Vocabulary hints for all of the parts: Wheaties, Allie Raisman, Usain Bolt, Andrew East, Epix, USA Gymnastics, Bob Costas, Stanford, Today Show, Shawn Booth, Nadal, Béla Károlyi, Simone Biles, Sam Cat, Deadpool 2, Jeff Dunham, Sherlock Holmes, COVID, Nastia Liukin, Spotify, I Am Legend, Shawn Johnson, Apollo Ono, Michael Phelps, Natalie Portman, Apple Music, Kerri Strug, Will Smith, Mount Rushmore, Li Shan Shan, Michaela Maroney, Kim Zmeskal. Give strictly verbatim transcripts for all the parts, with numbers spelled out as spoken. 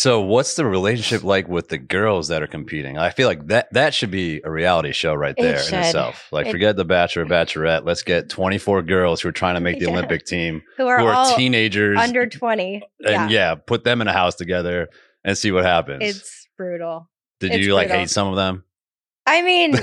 So what's the relationship like with the girls that are competing? I feel like that that should be a reality show right there it in should. itself. Like it, forget the bachelor, bachelorette. Let's get twenty-four girls who are trying to make the yeah. Olympic team, who are, who are all teenagers under twenty. Yeah. And yeah, put them in a house together and see what happens. It's brutal. Did it's you like brutal. hate some of them? I mean...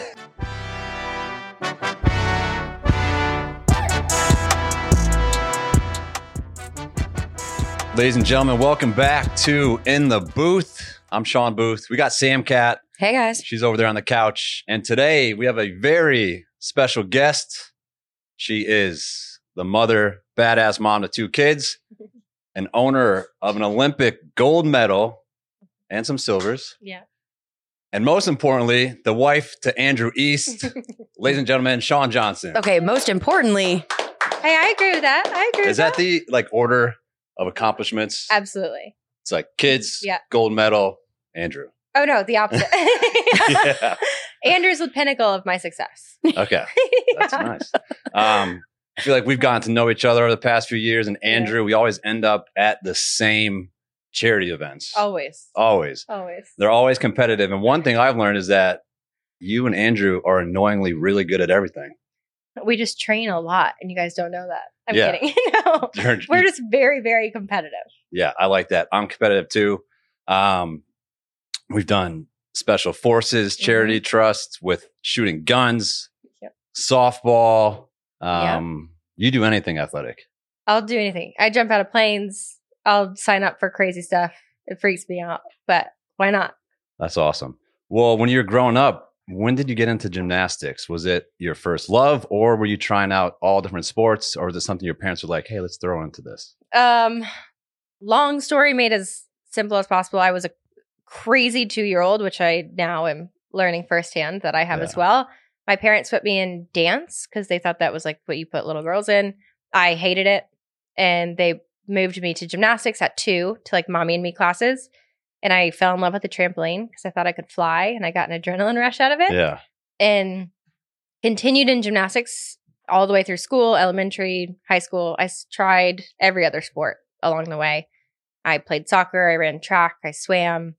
Ladies and gentlemen, welcome back to In the Booth. I'm Shawn Booth. We got Sam Cat. Hey, guys. She's over there on the couch. And today we have a very special guest. She is the mother, badass mom to two kids, an owner of an Olympic gold medal and some silvers. Yeah. And most importantly, the wife to Andrew East. Ladies and gentlemen, Shawn Johnson. Okay, most importantly. Hey, I agree with that. I agree with that. Is that the like order of accomplishments? Absolutely. It's like kids, yeah. gold medal, Andrew. Oh, no, the opposite. yeah. Andrew's the pinnacle of my success. Okay. That's yeah. nice. Um, I feel like we've gotten to know each other over the past few years. And Andrew, yeah. we always end up at the same charity events. Always. Always. Always. They're always competitive. And one thing I've learned is that you and Andrew are annoyingly really good at everything. We just train a lot, and you guys don't know that. I'm yeah. kidding. No, we're just very, very competitive. Yeah, I like that. I'm competitive too. Um, we've done special forces, charity mm-hmm. trusts with shooting guns, yep. softball. Um, yeah. You do anything athletic. I'll do anything. I jump out of planes. I'll sign up for crazy stuff. It freaks me out, but why not? That's awesome. Well, when you were growing up, when did you get into gymnastics? Was it your first love, or were you trying out all different sports, or was it something your parents were like, hey, let's throw into this? Um, long story made as simple as possible. I was a crazy two-year-old, which I now am learning firsthand that I have yeah. as well. My parents put me in dance because they thought that was like what you put little girls in. I hated it, and they moved me to gymnastics at two to like mommy and me classes. And I fell in love with the trampoline because I thought I could fly, and I got an adrenaline rush out of it. Yeah. And continued in gymnastics all the way through school, elementary, high school. I tried every other sport along the way. I played soccer. I ran track. I swam,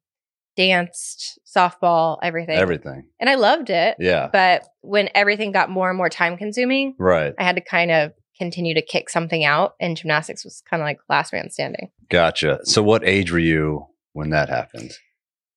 danced, softball, everything. Everything. And I loved it. Yeah. But when everything got more and more time consuming, right, I had to kind of continue to kick something out. And gymnastics was kind of like last man standing. Gotcha. So what age were you when that happened?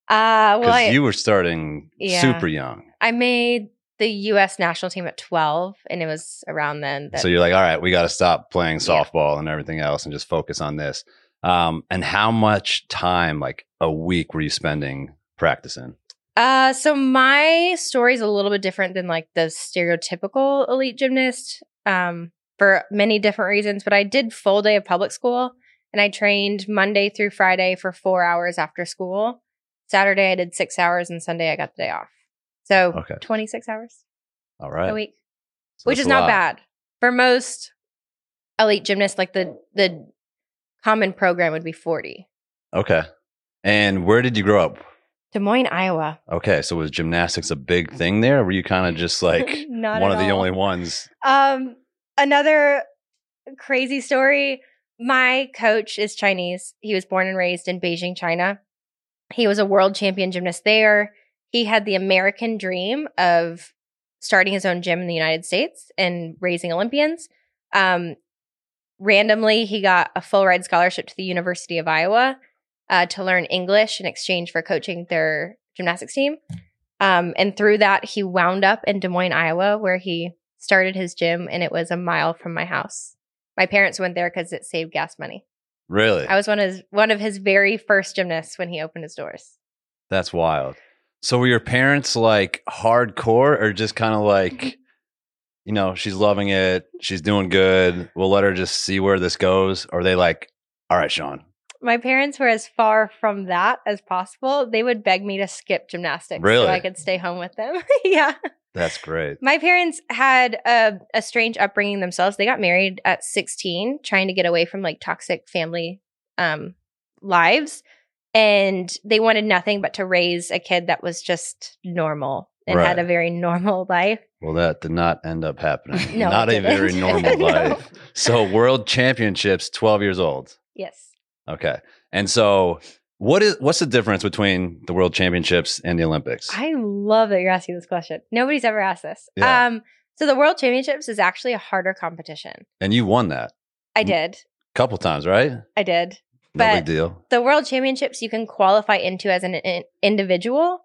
Uh, well, I, you were starting yeah. super young. I made the U S national team at twelve, and it was around then. That so you're like, all right, we got to stop playing softball yeah. and everything else and just focus on this. Um, and how much time, like a week, were you spending practicing? Uh, so my story is a little bit different than like the stereotypical elite gymnast um, for many different reasons. But I did full day of public school. And I trained Monday through Friday for four hours after school. Saturday, I did six hours, and Sunday, I got the day off. So okay. twenty-six hours all right. a week, so which is not lot. bad. For most elite gymnasts, like the, the common program would be forty. Okay. And where did you grow up? Des Moines, Iowa. Okay. So was gymnastics a big thing there? Or were you kind of just like not one of all. the only ones? Um, another crazy story. My coach is Chinese. He was born and raised in Beijing, China. He was a world champion gymnast there. He had the American dream of starting his own gym in the United States and raising Olympians. Um, randomly, he got a full ride scholarship to the University of Iowa uh, to learn English in exchange for coaching their gymnastics team. Um, and through that, he wound up in Des Moines, Iowa, where he started his gym, and it was a mile from my house. My parents went there because it saved gas money. Really? I was one of his, one of his very first gymnasts when he opened his doors. That's wild. So were your parents like hardcore, or just kind of like, you know, she's loving it, she's doing good, we'll let her just see where this goes? Or are they like, all right, Shawn? My parents were as far from that as possible. They would beg me to skip gymnastics really? so I could stay home with them. yeah. That's great. My parents had a, a strange upbringing themselves. They got married at sixteen, trying to get away from like toxic family um, lives. And they wanted nothing but to raise a kid that was just normal and right. had a very normal life. Well, that did not end up happening. no, not a very normal no. life. So world championships, twelve years old. Yes. Okay. And so What is, what's the difference between the World Championships and the Olympics? I love that you're asking this question. Nobody's ever asked this. Yeah. Um, so the World Championships is actually a harder competition. And you won that. I did. A couple times, right? I did. No but big deal. The World Championships you can qualify into as an in- individual.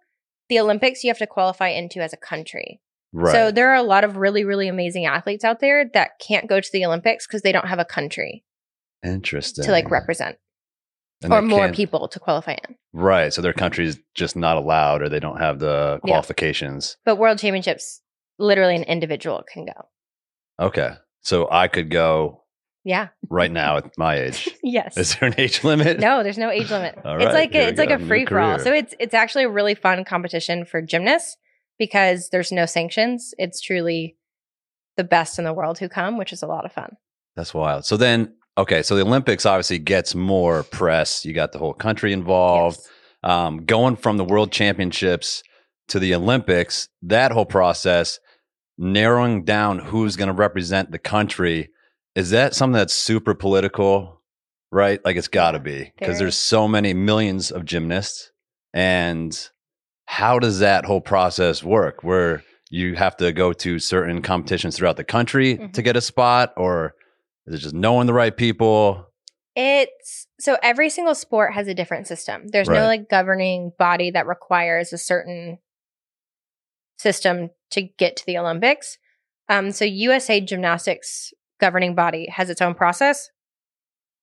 The Olympics you have to qualify into as a country. Right. So there are a lot of really, really amazing athletes out there that can't go to the Olympics because they don't have a country. Interesting. To like represent. And or more people to qualify in. Right. So their country's just not allowed or they don't have the qualifications. Yeah. But World Championships, literally an individual can go. Okay. So I could go yeah. right now at my age. Yes. Is there an age limit? No, there's no age limit. All right, it's like a, it's like a free-for-all. So it's it's actually a really fun competition for gymnasts because there's no sanctions. It's truly the best in the world who come, which is a lot of fun. That's wild. So then okay, so the Olympics obviously gets more press. You got the whole country involved. Yes. Um, going from the World Championships to the Olympics, that whole process, narrowing down who's going to represent the country, is that something that's super political, right? Like it's got to be because there's so many millions of gymnasts. And how does that whole process work where you have to go to certain competitions throughout the country mm-hmm. to get a spot or... Is it just knowing the right people? It's so every single sport has a different system. There's right. no like governing body that requires a certain system to get to the Olympics. Um, so U S A Gymnastics governing body has its own process.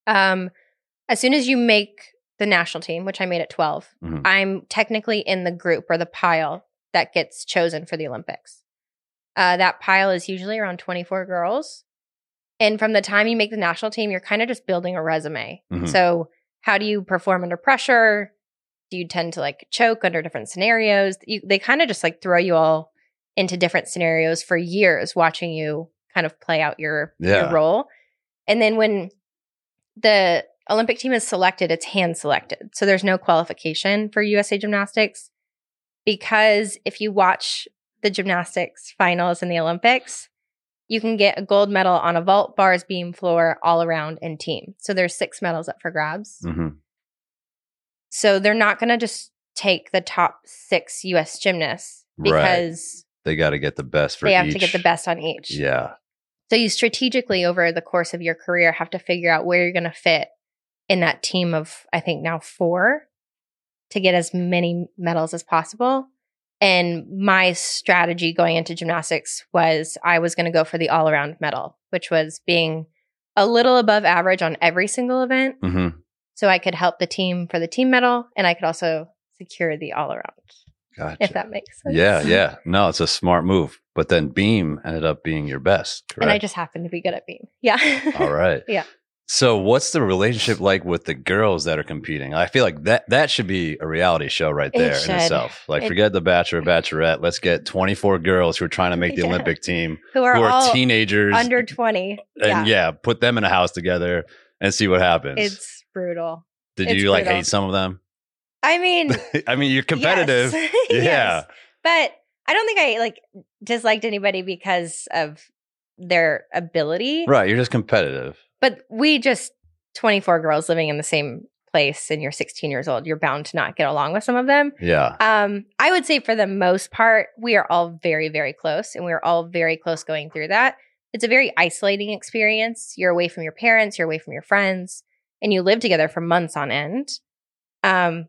Um, as soon as you make the national team, which I made at twelve, mm-hmm. I'm technically in the group or the pile that gets chosen for the Olympics. Uh, that pile is usually around twenty-four girls. And from the time you make the national team, you're kind of just building a resume. Mm-hmm. So how do you perform under pressure? Do you tend to like choke under different scenarios? You, they kind of just like throw you all into different scenarios for years, watching you kind of play out your, yeah. your role. And then when the Olympic team is selected, it's hand selected. So there's no qualification for U S A Gymnastics because if you watch the gymnastics finals in the Olympics, you can get a gold medal on a vault, bars, beam, floor, all around, and team. So there's six medals up for grabs. Mm-hmm. So they're not going to just take the top six U S gymnasts because right. they got to get the best for each. They have each. to get the best on each. Yeah. So you strategically over the course of your career have to figure out where you're going to fit in that team of, I think now four, to get as many medals as possible. And my strategy going into gymnastics was I was going to go for the all-around medal, which was being a little above average on every single event. Mm-hmm. So I could help the team for the team medal, and I could also secure the all-around, gotcha. If that makes sense. Yeah, yeah. No, it's a smart move. But then beam ended up being your best, correct? And I just happened to be good at beam. Yeah. All right. Yeah. So what's the relationship like with the girls that are competing? I feel like that that should be a reality show right there it in itself. Like it, forget the bachelor, bachelorette. Let's get twenty-four girls who are trying to make the yeah. Olympic team. Who are, who are all teenagers. Under twenty. Yeah. And yeah, put them in a house together and see what happens. It's brutal. Did it's you like brutal. hate some of them? I mean. I mean, you're competitive. Yes. Yeah. Yes. But I don't think I like disliked anybody because of their ability. Right. You're just competitive. But we just twenty-four girls living in the same place and you're sixteen years old, you're bound to not get along with some of them. Yeah. Um, I would say for the most part, we are all very, very close and we are all very close going through that. It's a very isolating experience. You're away from your parents, you're away from your friends, and you live together for months on end. Um,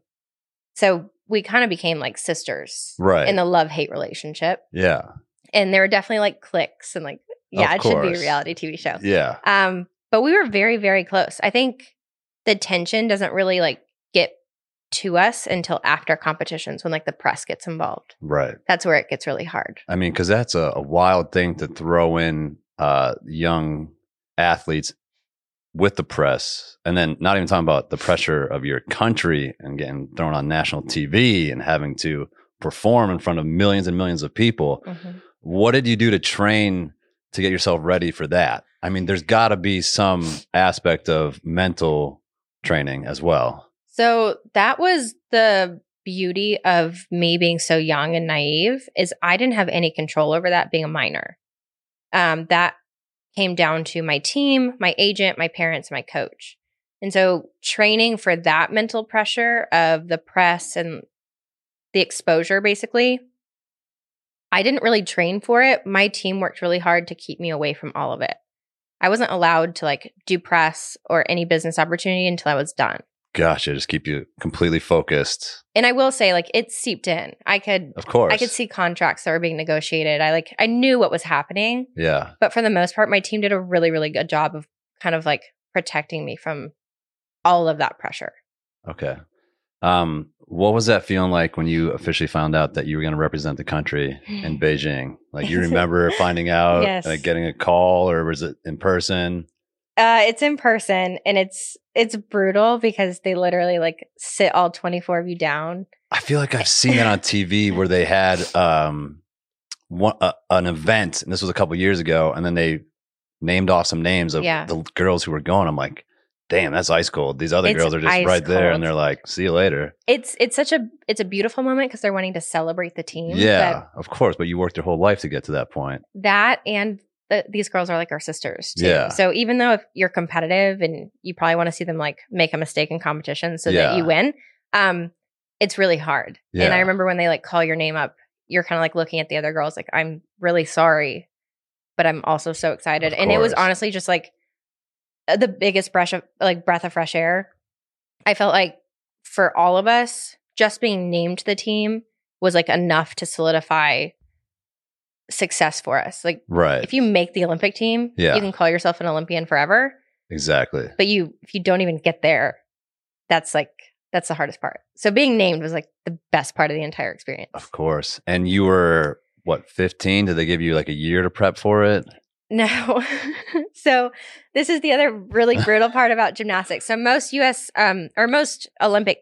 so we kind of became like sisters right. in the love-hate relationship. Yeah. And there were definitely like cliques and like, yeah, it should be a reality T V show. Yeah. Um. But we were very, very close. I think the tension doesn't really like get to us until after competitions when like the press gets involved. Right. That's where it gets really hard. I mean, because that's a, a wild thing to throw in uh, young athletes with the press. And then not even talking about the pressure of your country and getting thrown on national T V and having to perform in front of millions and millions of people. Mm-hmm. What did you do to train to get yourself ready for that? I mean, there's got to be some aspect of mental training as well. So that was the beauty of me being so young and naive is I didn't have any control over that being a minor. Um, that came down to my team, my agent, my parents, and my coach. And so training for that mental pressure of the press and the exposure, basically, I didn't really train for it. My team worked really hard to keep me away from all of it. I wasn't allowed to like do press or any business opportunity until I was done. Gotcha. Just keep you completely focused. And I will say, like, it seeped in. I could, of course, I could see contracts that were being negotiated. I like, I knew what was happening. Yeah. But for the most part, my team did a really, really good job of kind of like protecting me from all of that pressure. Okay. Um, what was that feeling like when you officially found out that you were going to represent the country in Beijing? Like, you remember finding out, yes. like getting a call, or was it in person? Uh, it's in person, and it's it's brutal because they literally like sit all twenty-four of you down. I feel like I've seen it on T V where they had um one, uh, an event, and this was a couple years ago, and then they named off some names of yeah. the girls who were going. I'm like, damn, that's ice cold. These other it's girls are just right cold. There, and they're like, see you later. It's it's such a it's a beautiful moment because they're wanting to celebrate the team. Yeah, of course, but you worked your whole life to get to that point. That and The, these girls are like our sisters too. Yeah. So even though if you're competitive and you probably want to see them like make a mistake in competition so yeah. that you win, um, it's really hard. Yeah. And I remember when they like call your name up, you're kind of like looking at the other girls like, I'm really sorry, but I'm also so excited. And it was honestly just like the biggest breath of like breath of fresh air. I felt like for all of us, just being named to the team was like enough to solidify success for us. Like, right. if you make the Olympic team, yeah. you can call yourself an Olympian forever. Exactly. But you, if you don't even get there, that's like, that's the hardest part. So being named was like the best part of the entire experience. Of course. And you were, what, fifteen? Did they give you like a year to prep for it? No. So this is the other really brutal part about gymnastics. So most U S um, or most Olympic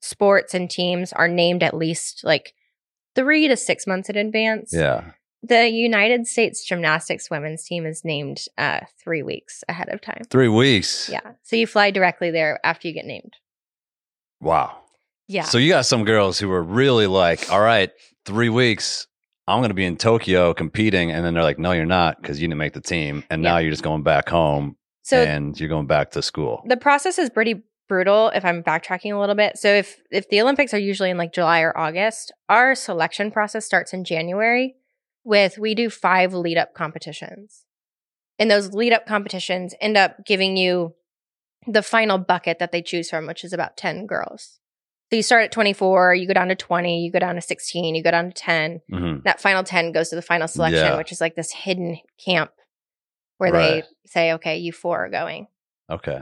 sports and teams are named at least like three to six months in advance. Yeah. The United States gymnastics women's team is named uh, three weeks ahead of time. Three weeks? Yeah. So you fly directly there after you get named. Wow. Yeah. So you got some girls who were really like, all right, three weeks, I'm going to be in Tokyo competing. And then they're like, no, you're not, because you didn't make the team. And yeah. now you're just going back home so and you're going back to school. The process is pretty brutal if I'm backtracking a little bit. So if, if the Olympics are usually in like July or August, our selection process starts in January. With we do five lead-up competitions. And those lead-up competitions end up giving you the final bucket that they choose from, which is about ten girls. So you start at twenty-four, you go down to twenty, you go down to sixteen, you go down to ten. Mm-hmm. That final ten goes to the final selection, yeah. which is like this hidden camp where right. they say, okay, you four are going. Okay.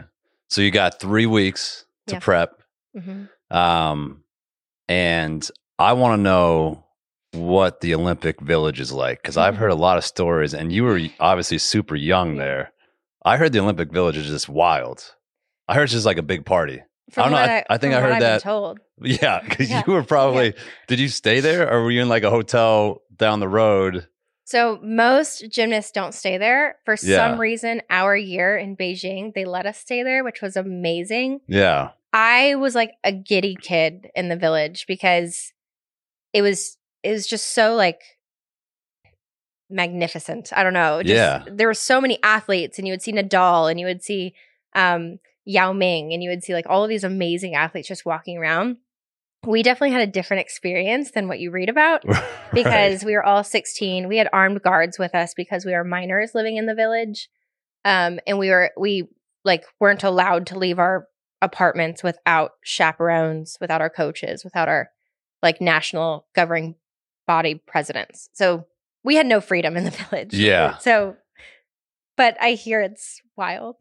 So you got three weeks to yeah. prep. Mm-hmm. Um, and I want to know what the Olympic Village is like, because mm-hmm. I've heard a lot of stories, and you were obviously super young there. I heard the Olympic Village is just wild. I heard it's just like a big party. From I don't know. I, I think I heard that. Told. Yeah, because yeah. you were probably. Yeah. Did you stay there, or were you in like a hotel down the road? So most gymnasts don't stay there for yeah. some reason. Our year in Beijing, they let us stay there, which was amazing. Yeah, I was like a giddy kid in the village because it was. It was just so like magnificent. I don't know. Just, yeah. There were so many athletes, and you would see Nadal, and you would see um, Yao Ming, and you would see like all of these amazing athletes just walking around. We definitely had a different experience than what you read about because right. we were all sixteen. We had armed guards with us because we were minors living in the village, um, and we were we like weren't allowed to leave our apartments without chaperones, without our coaches, without our like national governing body presidents. So we had no freedom in the village. Yeah. So, but I hear it's wild.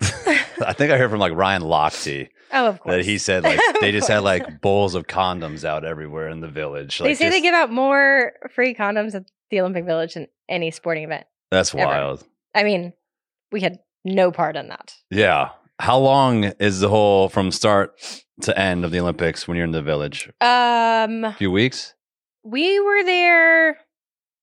I think I heard from like Ryan Lochte. Oh, of course. That he said like they just course. had like bowls of condoms out everywhere in the village. Like, they say just, they give out more free condoms at the Olympic Village than any sporting event. That's ever. Wild. I mean, we had no part in that. Yeah. How long is the whole from start to end of the Olympics when you're in the village? Um, a few weeks? We were there, I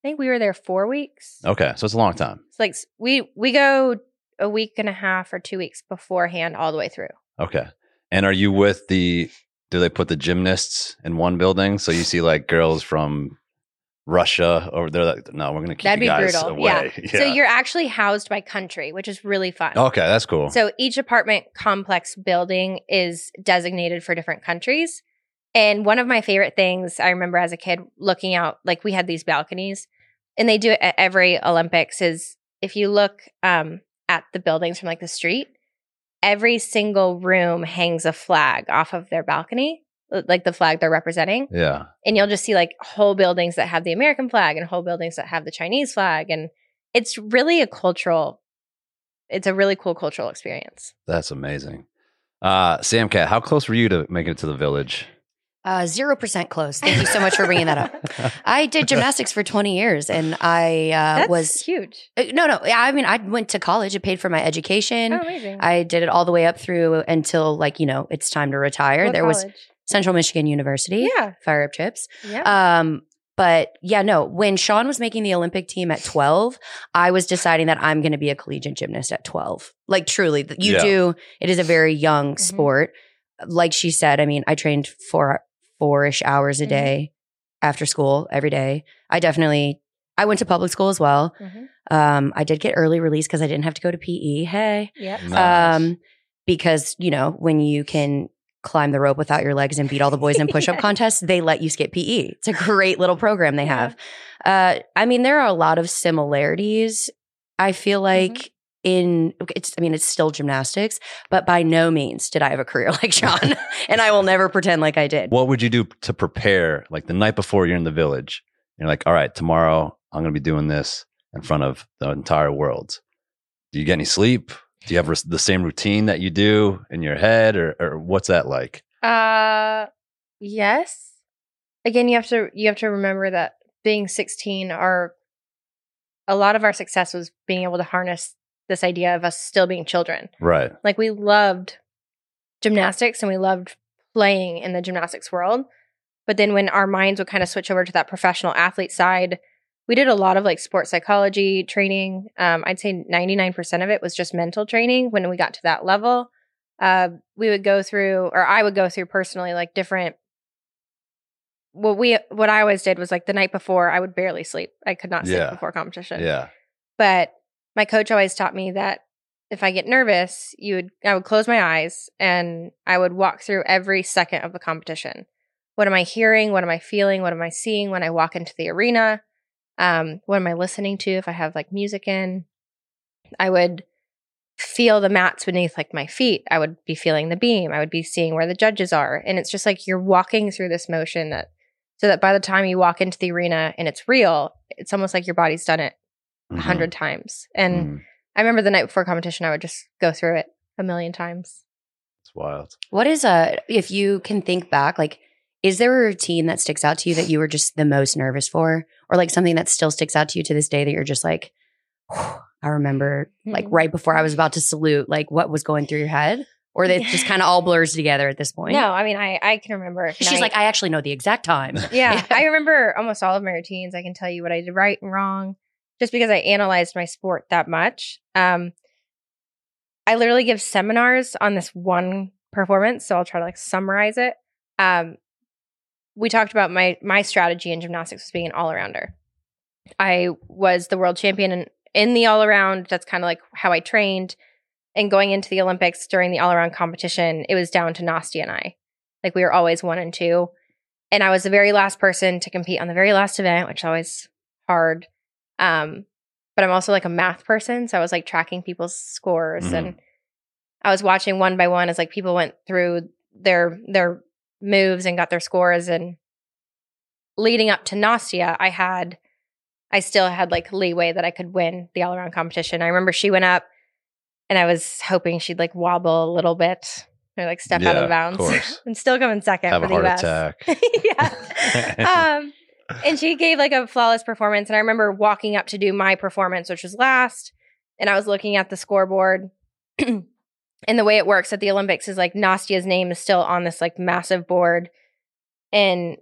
think we were there four weeks. Okay, so it's a long time. It's like we we go a week and a half or two weeks beforehand all the way through. Okay. And are you with the, do they put the gymnasts in one building? So you see like girls from Russia over there. Like, no, we're going to keep That'd you guys brutal. away. Yeah. Yeah. So you're actually housed by country, which is really fun. Okay, that's cool. So each apartment complex building is designated for different countries. And one of my favorite things I remember as a kid looking out, like we had these balconies, and they do it at every Olympics, is if you look um, at the buildings from like the street, every single room hangs a flag off of their balcony, like the flag they're representing. Yeah. And you'll just see like whole buildings that have the American flag and whole buildings that have the Chinese flag. And it's really a cultural, it's a really cool cultural experience. That's amazing. Uh, Sam Cat, how close were you to making it to the Village? Uh, zero percent close. Thank you so much for bringing that up. I did gymnastics for twenty years and I uh, That's was huge. Uh, no, no. I mean, I went to college. It paid for my education. Oh, amazing. I did it all the way up through until like, you know, it's time to retire. What there college? was Central Michigan University. Yeah. Fire up chips. Yeah. Um, but yeah, no, when Shawn was making the Olympic team at twelve, I was deciding that I'm going to be a collegiate gymnast at twelve. Like truly, you yeah. do. It is a very young mm-hmm. sport. Like she said, I mean, I trained for four-ish hours a day mm-hmm. after school every day. I definitely – I went to public school as well. Mm-hmm. Um, I did get early release because I didn't have to go to P E. Hey. Yep. Nice. Um, because, you know, when you can climb the rope without your legs and beat all the boys in push-up yes. contests, they let you skip P E. It's a great little program they have. Yeah. Uh, I mean, there are a lot of similarities, I feel like. Mm-hmm. In it's, I mean, it's still gymnastics, but by no means did I have a career like Shawn, and I will never pretend like I did. What would you do to prepare? Like the night before you're in the Village, you're like, all right, tomorrow I'm going to be doing this in front of the entire world. Do you get any sleep? Do you have res- the same routine that you do in your head, or, or what's that like? Uh, yes. Again, you have to you have to remember that being sixteen, our a lot of our success was being able to harness this idea of us still being children. Right. Like we loved gymnastics and we loved playing in the gymnastics world. But then when our minds would kind of switch over to that professional athlete side, we did a lot of like sports psychology training. Um, I'd say ninety-nine percent of it was just mental training when we got to that level. Uh, we would go through, or I would go through personally, like different, what we, what I always did was like the night before I would barely sleep. I could not sleep yeah. before competition. Yeah. But my coach always taught me that if I get nervous, you would I would close my eyes and I would walk through every second of the competition. What am I hearing? What am I feeling? What am I seeing when I walk into the arena? Um, what am I listening to if I have like music in? I would feel the mats beneath like my feet. I would be feeling the beam. I would be seeing where the judges are. And it's just like you're walking through this motion that so that by the time you walk into the arena and it's real, it's almost like your body's done it a hundred mm-hmm. times. And mm. I remember the night before competition, I would just go through it a million times. It's wild. What is a, if you can think back, like, is there a routine that sticks out to you that you were just the most nervous for? Or like something that still sticks out to you to this day that you're just like, I remember mm-hmm. like right before I was about to salute, like what was going through your head? Or it just kind of all blurs together at this point? No, I mean, I, I can remember. She's night. like, I actually know the exact time. Yeah. I remember almost all of my routines. I can tell you what I did right and wrong, just because I analyzed my sport that much. Um, I literally give seminars on this one performance, so I'll try to like summarize it. Um, we talked about my my strategy in gymnastics was being an all-arounder. I was the world champion in, in the all-around. That's kind of like how I trained. And going into the Olympics during the all-around competition, it was down to Nastia and I. Like we were always one and two. And I was the very last person to compete on the very last event, which is always hard. Um, but I'm also like a math person. So I was like tracking people's scores mm-hmm. and I was watching one by one as like people went through their, their moves and got their scores. And leading up to Nastia, I had, I still had like leeway that I could win the all around competition. I remember she went up and I was hoping she'd like wobble a little bit or like step yeah, out of bounds of and still come in second. Have for a the heart U S attack. yeah. um, And she gave like a flawless performance. And I remember walking up to do my performance, which was last. And I was looking at the scoreboard. And the way it works at the Olympics is like Nastia's name is still on this like massive board. And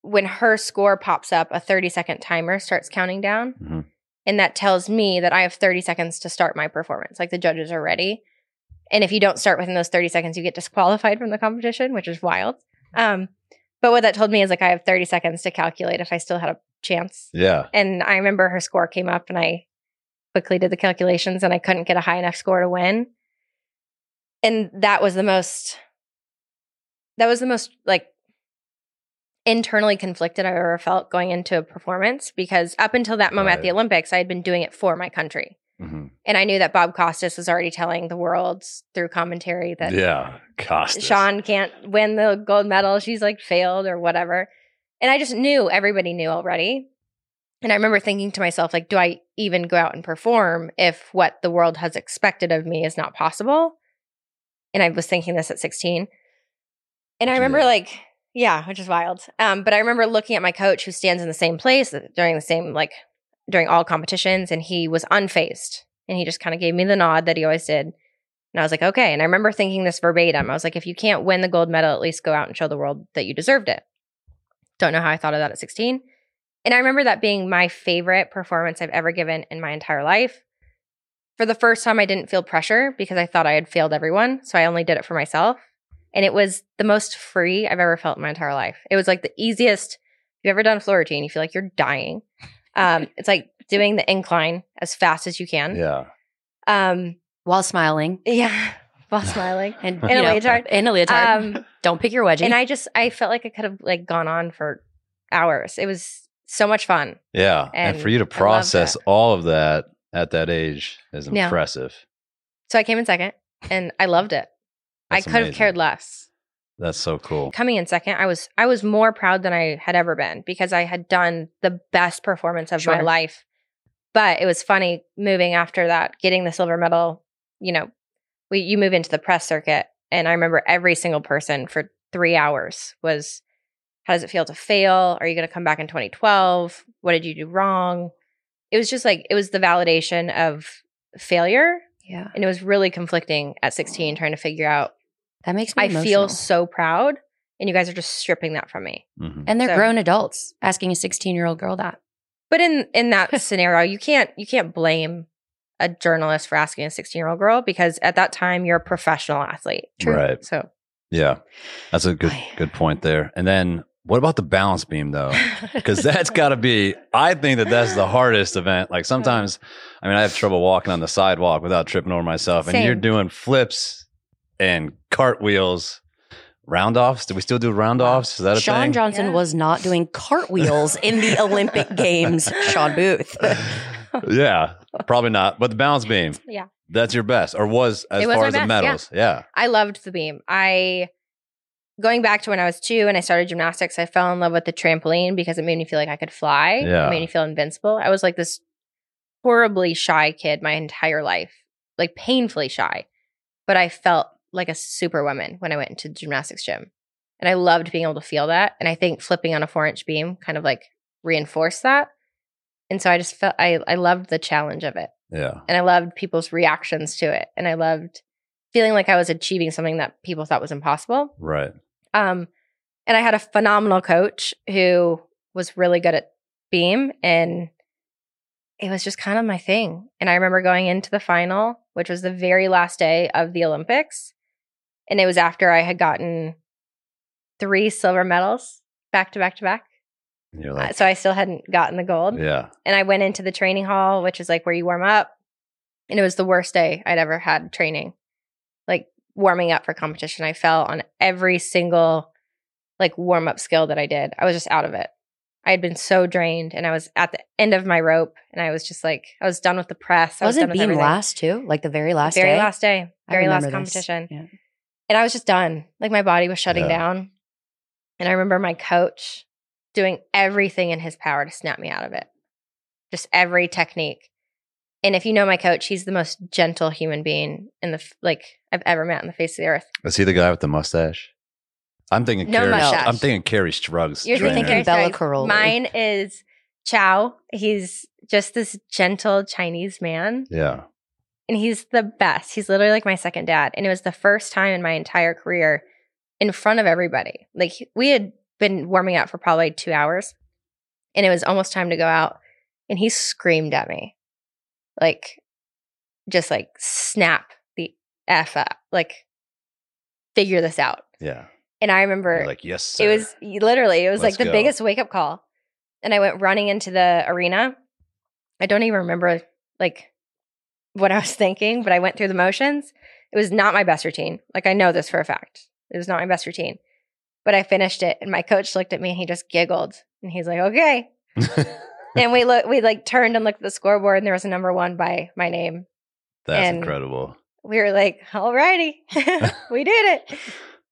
when her score pops up, a thirty second timer starts counting down. Mm-hmm. And that tells me that I have thirty seconds to start my performance. Like the judges are ready. And if you don't start within those thirty seconds, you get disqualified from the competition, which is wild. Um, But what that told me is like I have thirty seconds to calculate if I still had a chance. Yeah. And I remember her score came up and I quickly did the calculations and I couldn't get a high enough score to win. And that was the most, that was the most like internally conflicted I've ever felt going into a performance, because up until that moment right. at the Olympics, I had been doing it for my country. Mm-hmm. And I knew that Bob Costas was already telling the world through commentary that yeah, Costas. Shawn can't win the gold medal. She's like failed or whatever. And I just knew, everybody knew already. And I remember thinking to myself, like, do I even go out and perform if what the world has expected of me is not possible? And I was thinking this at sixteen. And I remember yeah. like, yeah, which is wild. Um, but I remember looking at my coach, who stands in the same place during the same like during all competitions, and he was unfazed. And he just kind of gave me the nod that he always did. And I was like, okay. And I remember thinking this verbatim. I was like, if you can't win the gold medal, at least go out and show the world that you deserved it. Don't know how I thought of that at sixteen. And I remember that being my favorite performance I've ever given in my entire life. For the first time, I didn't feel pressure because I thought I had failed everyone. So I only did it for myself. And it was the most free I've ever felt in my entire life. It was like the easiest. If you've ever done a floor routine, you feel like you're dying. Um, it's like doing the incline as fast as you can. Yeah. Um, while smiling. Yeah. While smiling. and, and a know, leotard. And a leotard. Um, Don't pick your wedgie. And I just, I felt like I could have like gone on for hours. It was so much fun. Yeah. And, and for you to process all of that at that age is impressive. Yeah. So I came in second and I loved it. That's I could amazing. have cared less. That's so cool. Coming in second, I was I was more proud than I had ever been because I had done the best performance of sure. my life. But it was funny moving after that, getting the silver medal. You know, we you move into the press circuit, and I remember every single person for three hours was, how does it feel to fail? Are you going to come back in twenty twelve? What did you do wrong? It was just like, it was the validation of failure. Yeah. And it was really conflicting at sixteen, trying to figure out. That makes me I emotional. feel so proud, and you guys are just stripping that from me. Mm-hmm. And they're so, grown adults asking a sixteen-year-old girl that. But in in that scenario, you can't you can't blame a journalist for asking a sixteen-year-old girl, because at that time you're a professional athlete. True. Right. So yeah, that's a good good point there. And then what about the balance beam though? Because that's got to be. I think that that's the hardest event. Like sometimes, I mean, I have trouble walking on the sidewalk without tripping over myself, Same. and you're doing flips. And cartwheels, roundoffs. Do we still do roundoffs? Is that a Shawn thing? Shawn Johnson yeah. was not doing cartwheels in the Olympic Games, Shawn Booth. yeah, probably not. But the balance beam. Yeah. That's your best, or was as was far as best, the medals. Yeah. yeah. I loved the beam. I, going back to when I was two and I started gymnastics, I fell in love with the trampoline because it made me feel like I could fly. Yeah. It made me feel invincible. I was like this horribly shy kid my entire life, like painfully shy. But I felt like a superwoman when I went into the gymnastics gym. And I loved being able to feel that. And I think flipping on a four inch beam kind of like reinforced that. And so I just felt, I, I loved the challenge of it. Yeah. And I loved people's reactions to it. And I loved feeling like I was achieving something that people thought was impossible. Right. Um, and I had a phenomenal coach who was really good at beam, and it was just kind of my thing. And I remember going into the final, which was the very last day of the Olympics. And it was after I had gotten three silver medals back to back to back. You're like, uh, so I still hadn't gotten the gold. Yeah. And I went into the training hall, which is like where you warm up. And it was the worst day I'd ever had training, like warming up for competition. I fell on every single like warm up skill that I did. I was just out of it. I had been so drained, and I was at the end of my rope, and I was just like, I was done with the press. I Wasn't was beam everything. last too? Like the very last very day? Very last day. Very last competition. Yeah. And I was just done. Like my body was shutting yeah. down. And I remember my coach doing everything in his power to snap me out of it. Just every technique. And if you know my coach, he's the most gentle human being in the like I've ever met on the face of the earth. Is he the guy with the mustache? I'm thinking no Kerri, I'm thinking Kerri Strug's. You're trainer. thinking Béla Károlyi. Mine is Chow. He's just this gentle Chinese man. Yeah. And he's the best. He's literally like my second dad. And it was the first time in my entire career in front of everybody. Like we had been warming up for probably two hours and it was almost time to go out. And he screamed at me. Like just like snap the F up. Like figure this out. Yeah. And I remember, like, yes, sir. It was literally, it was Let's like the go. biggest wake up call. and I went running into the arena. I don't even remember like what I was thinking, but I went through the motions. It was not my best routine. Like, I know this for a fact. It was not my best routine. But I finished it, and my coach looked at me, and he just giggled. And he's like, okay. And we look, we like turned and looked at the scoreboard, and there was a number one by my name. That's and incredible. We were like, all righty. We did it.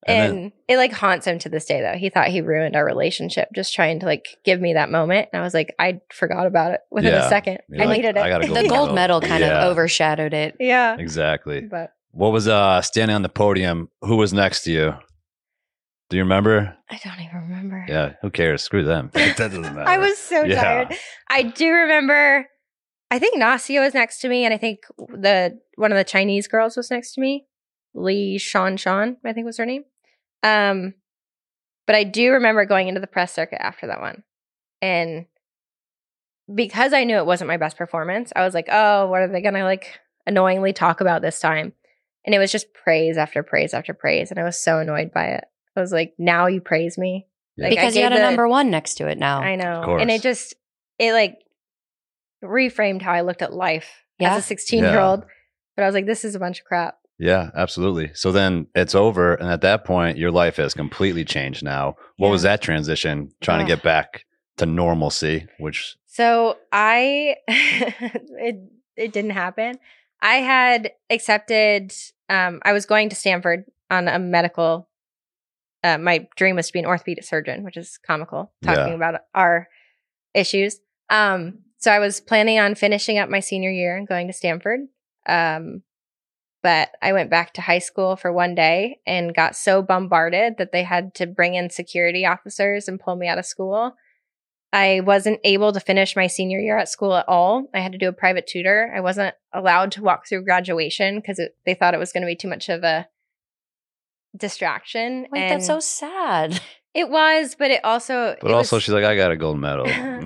And, and then, it like haunts him to this day, though. He thought he ruined our relationship just trying to like give me that moment. And I was like, I forgot about it within yeah. a second. You're I like, needed it. I got a gold the gold medal, medal kind yeah. of overshadowed it. Yeah. Exactly. But what was uh, standing on the podium? Who was next to you? Do you remember? I don't even remember. Yeah. Who cares? Screw them. That doesn't matter. I was so yeah. tired. I do remember, I think Nastia was next to me. And I think the one of the Chinese girls was next to me. Li Shan Shan, I think was her name. Um, but I do remember going into the press circuit after that one. And because I knew it wasn't my best performance, I was like, oh, what are they going to like annoyingly talk about this time? And it was just praise after praise after praise. And I was so annoyed by it. I was like, now you praise me. Yeah. Like, because you had a the, number one next to it now. I know. And it just, it like reframed how I looked at life yeah. as a sixteen-year-old. Yeah. But I was like, this is a bunch of crap. Yeah, absolutely. So then it's over. And at that point, your life has completely changed now. What yeah. was that transition? Trying yeah. to get back to normalcy, which. So I, it, it didn't happen. I had accepted, um, I was going to Stanford on a medical Uh, my dream was to be an orthopedic surgeon, which is comical, talking yeah. about our issues. Um, so I was planning on finishing up my senior year and going to Stanford. Um, but I went back to high school for one day and got so bombarded that they had to bring in security officers and pull me out of school. I wasn't able to finish my senior year at school at all. I had to do a private tutor. I wasn't allowed to walk through graduation because they thought it was going to be too much of a distraction. Wait, and that's so sad. It was, but it also But it also was, she's like, I got a gold medal. it, it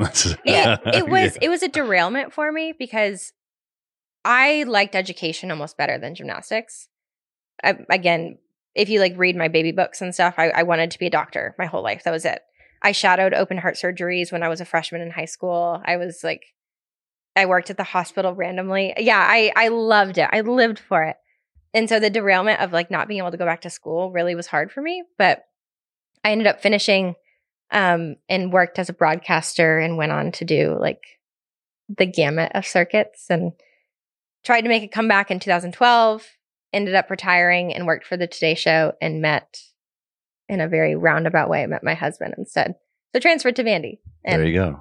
was yeah. it was a derailment for me because I liked education almost better than gymnastics. I, again, if you like read my baby books and stuff, I, I wanted to be a doctor my whole life. That was it. I shadowed open heart surgeries when I was a freshman in high school. I was like I worked at the hospital randomly. Yeah, I, I loved it. I lived for it. And so the derailment of like not being able to go back to school really was hard for me. But I ended up finishing um, and worked as a broadcaster and went on to do like the gamut of circuits and tried to make a comeback in two thousand twelve, ended up retiring and worked for the Today Show and met in a very roundabout way, met my husband instead. So transferred to Vandy. And there you go.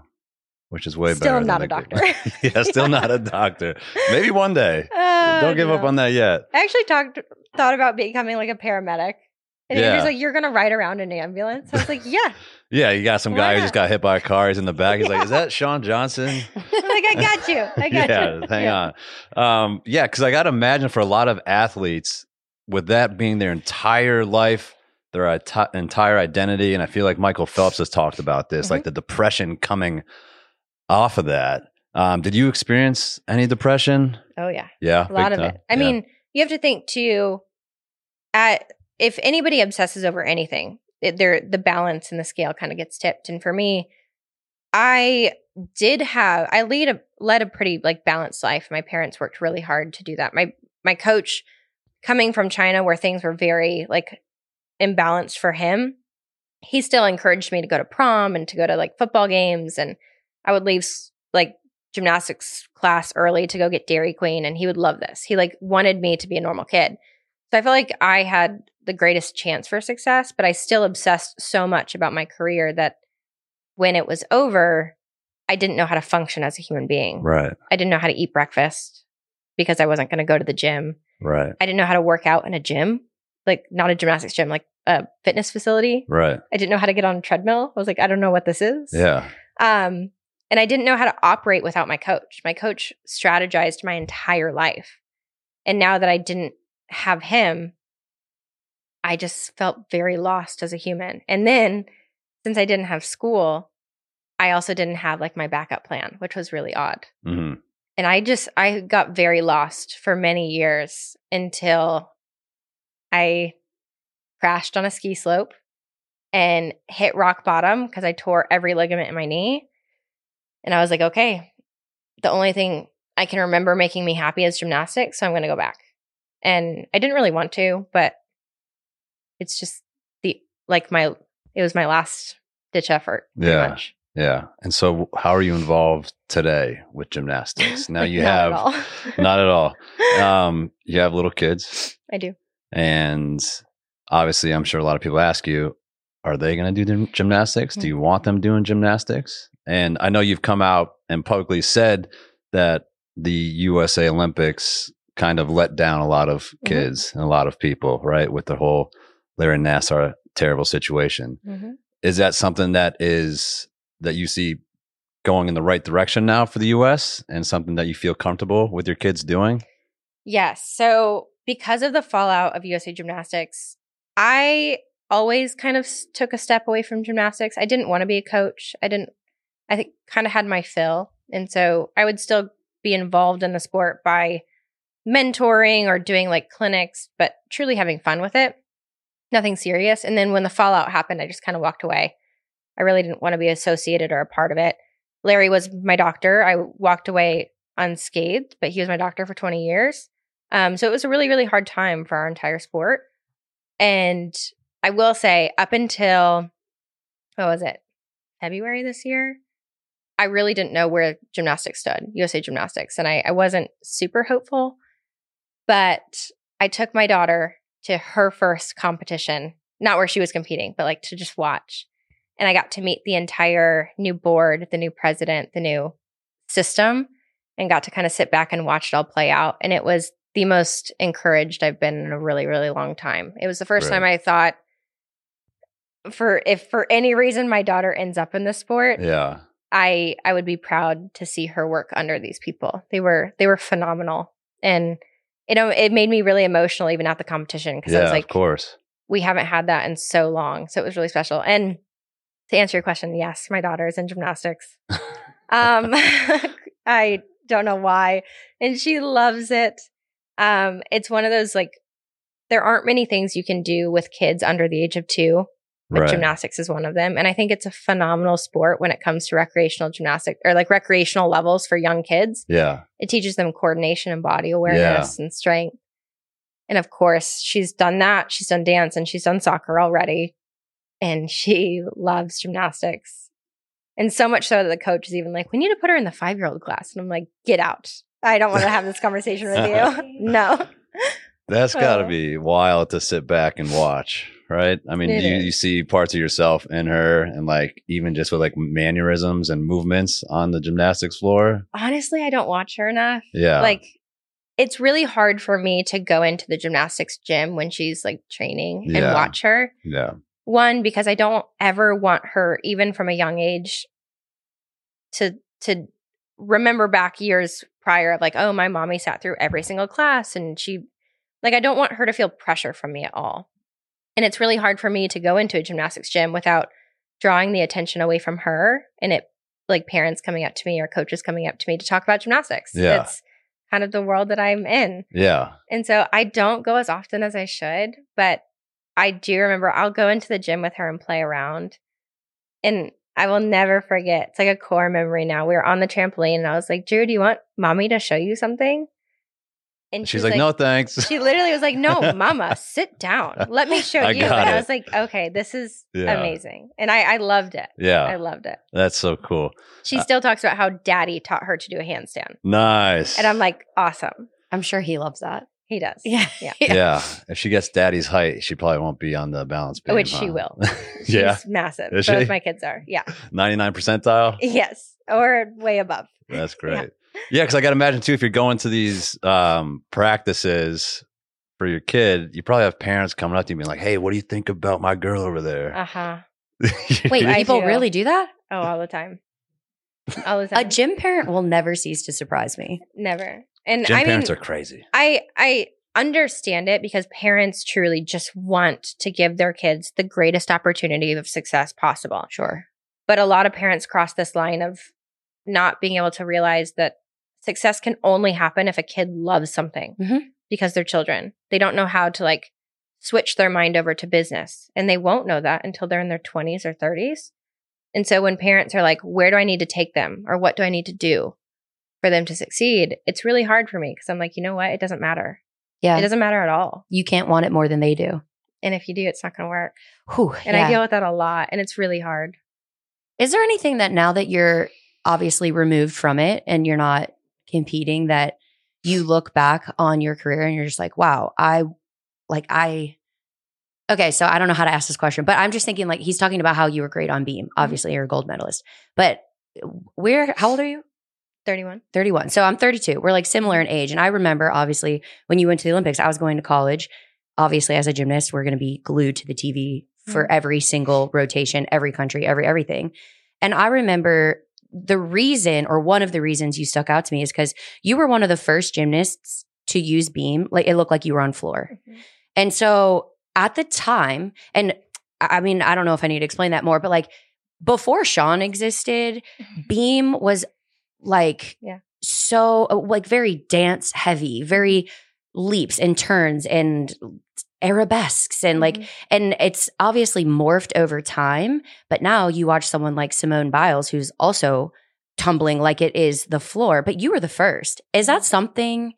Which is way still better. Still not than a doctor. yeah, still yeah. not a doctor. Maybe one day. Uh, Don't give no. up on that yet. I actually talked, thought about becoming like a paramedic. And yeah. he was like, you're going to ride around in an ambulance? I was like, yeah. yeah, you got some Why guy not? who just got hit by a car. He's in the back. He's yeah. like, is that Shawn Johnson? I'm like, I got you. I got yeah, you. Hang yeah. on. Um, yeah, because I got to imagine for a lot of athletes, with that being their entire life, their at- entire identity, and I feel like Michael Phelps has talked about this, mm-hmm. like the depression coming off of that. Um, did you experience any depression? Oh, yeah. Yeah. A lot of time. it. I yeah. mean, you have to think too, at, if anybody obsesses over anything, it, the balance and the scale kind of gets tipped. And for me, I did have, I lead a, led a pretty like balanced life. My parents worked really hard to do that. My, my coach coming from China where things were very like imbalanced for him, he still encouraged me to go to prom and to go to like football games, and I would leave like gymnastics class early to go get Dairy Queen, and he would love this. He like wanted me to be a normal kid. So I felt like I had the greatest chance for success, but I still obsessed so much about my career that when it was over, I didn't know how to function as a human being. Right. I didn't know how to eat breakfast because I wasn't going to go to the gym. Right. I didn't know how to work out in a gym, like not a gymnastics gym, like a fitness facility. Right. I didn't know how to get on a treadmill. I was like, I don't know what this is. Yeah. Um. And I didn't know how to operate without my coach. My coach strategized my entire life. And now that I didn't have him, I just felt very lost as a human. And then since I didn't have school, I also didn't have like my backup plan, which was really odd. Mm-hmm. And I just, I got very lost for many years until I crashed on a ski slope and hit rock bottom because I tore every ligament in my knee. And I was like, okay, the only thing I can remember making me happy is gymnastics, so I'm going to go back. And I didn't really want to, but it's just the, like my, it was my last ditch effort. Yeah. Much. Yeah. And so how are you involved today with gymnastics? Now you not have, at all. Not at all. Um, you have little kids. I do. And obviously I'm sure a lot of people ask you, are they going to do gymnastics? Mm-hmm. Do you want them doing gymnastics? And I know you've come out and publicly said that the U S A Olympics kind of let down a lot of kids mm-hmm. and a lot of people, right? With the whole Larry Nassar terrible situation. Mm-hmm. Is that something that is that you see going in the right direction now for the U S and something that you feel comfortable with your kids doing? Yes. So because of the fallout of U S A Gymnastics, I always kind of took a step away from gymnastics. I didn't want to be a coach. I didn't, I think kind of had my fill. And so I would still be involved in the sport by mentoring or doing like clinics, but truly having fun with it. Nothing serious. And then when the fallout happened, I just kind of walked away. I really didn't want to be associated or a part of it. Larry was my doctor. I walked away unscathed, but he was my doctor for twenty years. Um, so it was a really, really hard time for our entire sport. And I will say up until, what was it, February this year, I really didn't know where gymnastics stood, U S A Gymnastics. And I, I wasn't super hopeful, but I took my daughter to her first competition, not where she was competing, but like to just watch. And I got to meet the entire new board, the new president, the new system, and got to kind of sit back and watch it all play out. And it was the most encouraged I've been in a really, really long time. It was the first right. time I thought, for if for any reason my daughter ends up in this sport, yeah, I I would be proud to see her work under these people. They were they were phenomenal, and you know it made me really emotional even at the competition because yeah, I was like, of course, we haven't had that in so long, so it was really special. And to answer your question, yes, my daughter is in gymnastics. um, I don't know why, and she loves it. Um, it's one of those like there aren't many things you can do with kids under the age of two. But right. gymnastics is one of them. And I think it's a phenomenal sport when it comes to recreational gymnastics or like recreational levels for young kids. Yeah. It teaches them coordination and body awareness yeah. and strength. And of course, she's done that. She's done dance and she's done soccer already. And she loves gymnastics. And so much so that the coach is even like, we need to put her in the five-year-old class. And I'm like, get out. I don't want to have this conversation with you. No. That's got to be wild to sit back and watch, right? I mean, you, you see parts of yourself in her and like even just with like mannerisms and movements on the gymnastics floor. Honestly, I don't watch her enough. Yeah. Like it's really hard for me to go into the gymnastics gym when she's like training yeah. and watch her. Yeah. One, because I don't ever want her, even from a young age, to to remember back years prior of like, oh, my mommy sat through every single class and she... Like, I don't want her to feel pressure from me at all. And it's really hard for me to go into a gymnastics gym without drawing the attention away from her and it, like, parents coming up to me or coaches coming up to me to talk about gymnastics. Yeah. It's kind of the world that I'm in. Yeah. And so I don't go as often as I should, but I do remember I'll go into the gym with her and play around. And I will never forget. It's like a core memory now. We were on the trampoline and I was like, Drew, do you want mommy to show you something? And she's, she's like, like, no, thanks. She literally was like, no, mama, sit down. Let me show I you. And it. I was like, okay, this is yeah. amazing. And I, I loved it. Yeah. I loved it. That's so cool. She uh, still talks about how daddy taught her to do a handstand. Nice. And I'm like, awesome. I'm sure he loves that. He does. Yeah. Yeah. yeah. If she gets daddy's height, she probably won't be on the balance beam. Which huh? she will. She's yeah. massive. Is Both she? My kids are. Yeah. ninety-nine percentile? Yes. Or way above. That's great. Yeah. Yeah, because I got to imagine, too, if you're going to these um, practices for your kid, you probably have parents coming up to you being like, hey, what do you think about my girl over there? Uh-huh. Wait, people do. really do that? Oh, all the time. All the time. A gym parent will never cease to surprise me. Never. And gym I parents mean, are crazy. I, I understand it because parents truly just want to give their kids the greatest opportunity of success possible. Sure. But a lot of parents cross this line of not being able to realize that success can only happen if a kid loves something mm-hmm. because they're children. They don't know how to like switch their mind over to business. And they won't know that until they're in their twenties or thirties. And so when parents are like, where do I need to take them or what do I need to do for them to succeed? It's really hard for me because I'm like, you know what? It doesn't matter. Yeah. It doesn't matter at all. You can't want it more than they do. And if you do, it's not going to work. Whew, and yeah. I deal with that a lot and it's really hard. Is there anything that now that you're obviously removed from it and you're not competing that you look back on your career and you're just like, wow, I like I. Okay, so I don't know how to ask this question, but I'm just thinking like he's talking about how you were great on beam. Obviously, you're a gold medalist. But where, how old are you? thirty-one. thirty-one. So I'm thirty-two. We're like similar in age. And I remember obviously when you went to the Olympics, I was going to college. Obviously, as a gymnast, we're going to be glued to the T V for every single rotation, every country, every everything. And I remember the reason or one of the reasons you stuck out to me is because you were one of the first gymnasts to use beam. Like it looked like you were on floor. Mm-hmm. And so at the time, and I mean, I don't know if I need to explain that more, but like before Shawn existed, mm-hmm. beam was like yeah. so like very dance heavy, very leaps and turns and arabesques and like, mm-hmm. and it's obviously morphed over time. But now you watch someone like Simone Biles, who's also tumbling like it is the floor, but you were the first. Is that something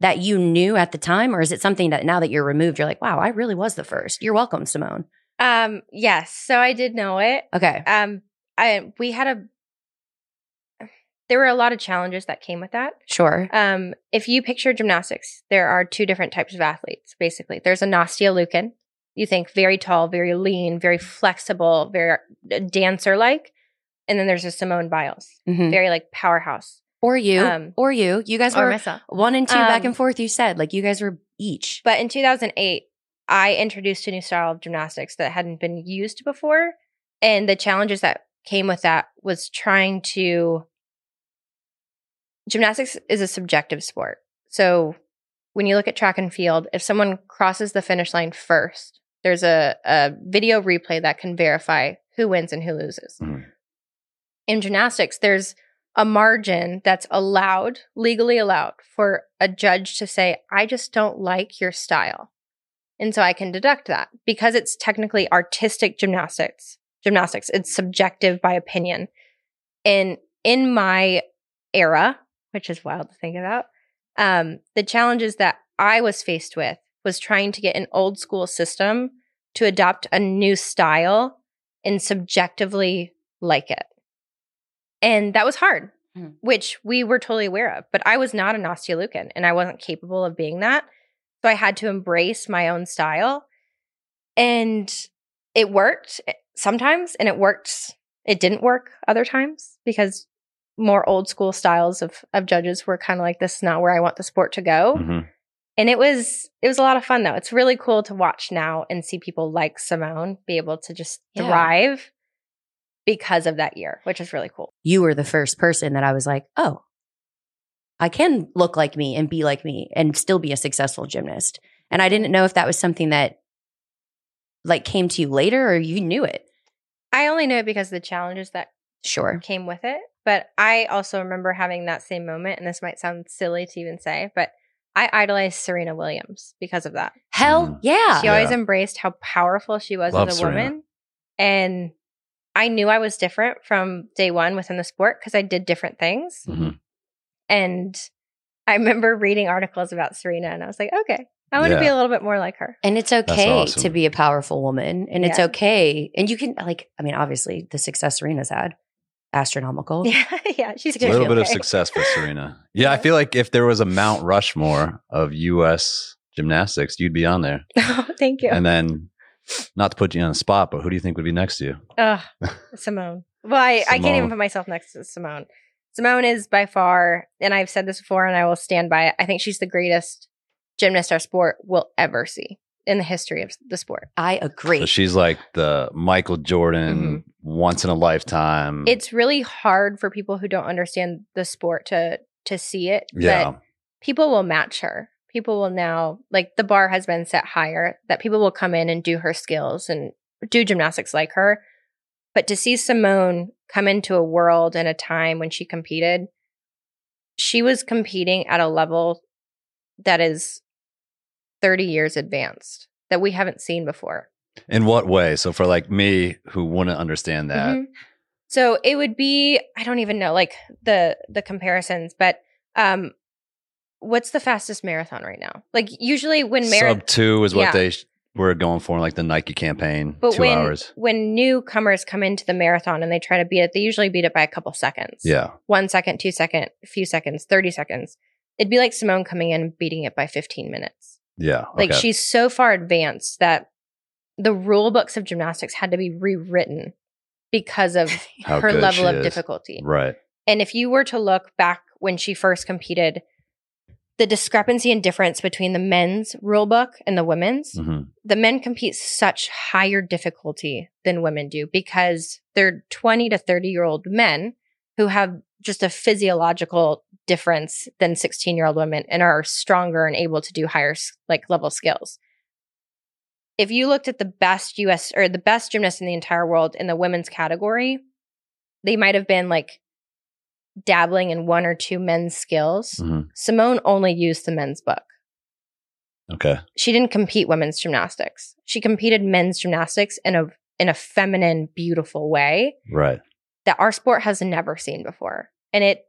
that you knew at the time? Or is it something that now that you're removed, you're like, wow, I really was the first. You're welcome, Simone. Um, yes. So I did know it. Okay. Um, I, we had a, There were a lot of challenges that came with that. Sure. Um, if you picture gymnastics, there are two different types of athletes, basically. There's a Nastia Liukin. You think very tall, very lean, very flexible, very dancer-like. And then there's a Simone Biles, mm-hmm. very like powerhouse. Or you. Um, or you. You guys were myself. One and two um, back and forth, you said. Like you guys were each. But in two thousand eight, I introduced a new style of gymnastics that hadn't been used before. And the challenges that came with that was trying to... Gymnastics is a subjective sport. So when you look at track and field, if someone crosses the finish line first, there's a, a video replay that can verify who wins and who loses. Mm. In gymnastics, there's a margin that's allowed, legally allowed, for a judge to say, I just don't like your style. And so I can deduct that. Because it's technically artistic gymnastics, gymnastics, it's subjective by opinion. And in my era, which is wild to think about, um, the challenges that I was faced with was trying to get an old school system to adopt a new style and subjectively like it. And that was hard, mm-hmm. which we were totally aware of. But I was not a Nastia Liukin, and I wasn't capable of being that. So I had to embrace my own style. And it worked sometimes, and it worked. It didn't work other times because more old school styles of of judges were kind of like, this is not where I want the sport to go. Mm-hmm. And it was it was a lot of fun though. It's really cool to watch now and see people like Simone be able to just yeah. thrive because of that year, which is really cool. You were the first person that I was like, oh, I can look like me and be like me and still be a successful gymnast. And I didn't know if that was something that like came to you later or you knew it. I only knew it because of the challenges that sure came with it. But I also remember having that same moment, and this might sound silly to even say, but I idolized Serena Williams because of that. Hell yeah. She yeah. always embraced how powerful she was Love as a Serena. Woman. And I knew I was different from day one within the sport because I did different things. Mm-hmm. And I remember reading articles about Serena, and I was like, okay, I want to yeah. be a little bit more like her. And it's okay awesome. To be a powerful woman. And yeah. it's okay. And you can, like, I mean, obviously, the success Serena's had. Astronomical. Yeah, yeah, she's a little bit okay. of success for Serena. Yeah, I feel like if there was a Mount Rushmore of U S gymnastics, you'd be on there. Oh, thank you. And then, not to put you on the spot, but who do you think would be next to you? Uh, Simone. Well, I, Simone. I can't even put myself next to Simone. Simone is by far, and I've said this before and I will stand by it, I think she's the greatest gymnast our sport will ever see in the history of the sport. I agree. So she's like the Michael Jordan, mm-hmm. once in a lifetime. It's really hard for people who don't understand the sport to to see it. Yeah. But people will match her. People will now, like the bar has been set higher, that people will come in and do her skills and do gymnastics like her. But to see Simone come into a world and a time when she competed, she was competing at a level that is thirty years advanced that we haven't seen before. In what way? So for like me who wouldn't understand that, mm-hmm. So it would be, I don't even know, like the the comparisons, but um, what's the fastest marathon right now? Like usually when marathon- Sub two is what yeah. they were going for, like the Nike campaign, but two when, hours. When newcomers come into the marathon and they try to beat it, they usually beat it by a couple seconds. Yeah. One second, two second, a few seconds, thirty seconds. It'd be like Simone coming in and beating it by fifteen minutes. Yeah. Okay. Like she's so far advanced that the rule books of gymnastics had to be rewritten because of her level of is. difficulty. Right. And if you were to look back when she first competed, the discrepancy and difference between the men's rule book and the women's, mm-hmm. the men compete such higher difficulty than women do because they're twenty to thirty year old men who have just a physiological difference than sixteen year old women and are stronger and able to do higher like level skills. If you looked at the best U S or the best gymnasts in the entire world in the women's category, they might have been like dabbling in one or two men's skills. Mm-hmm. Simone only used the men's book. Okay. She didn't compete women's gymnastics. She competed men's gymnastics in a in a feminine, beautiful way. Right. That our sport has never seen before. And it,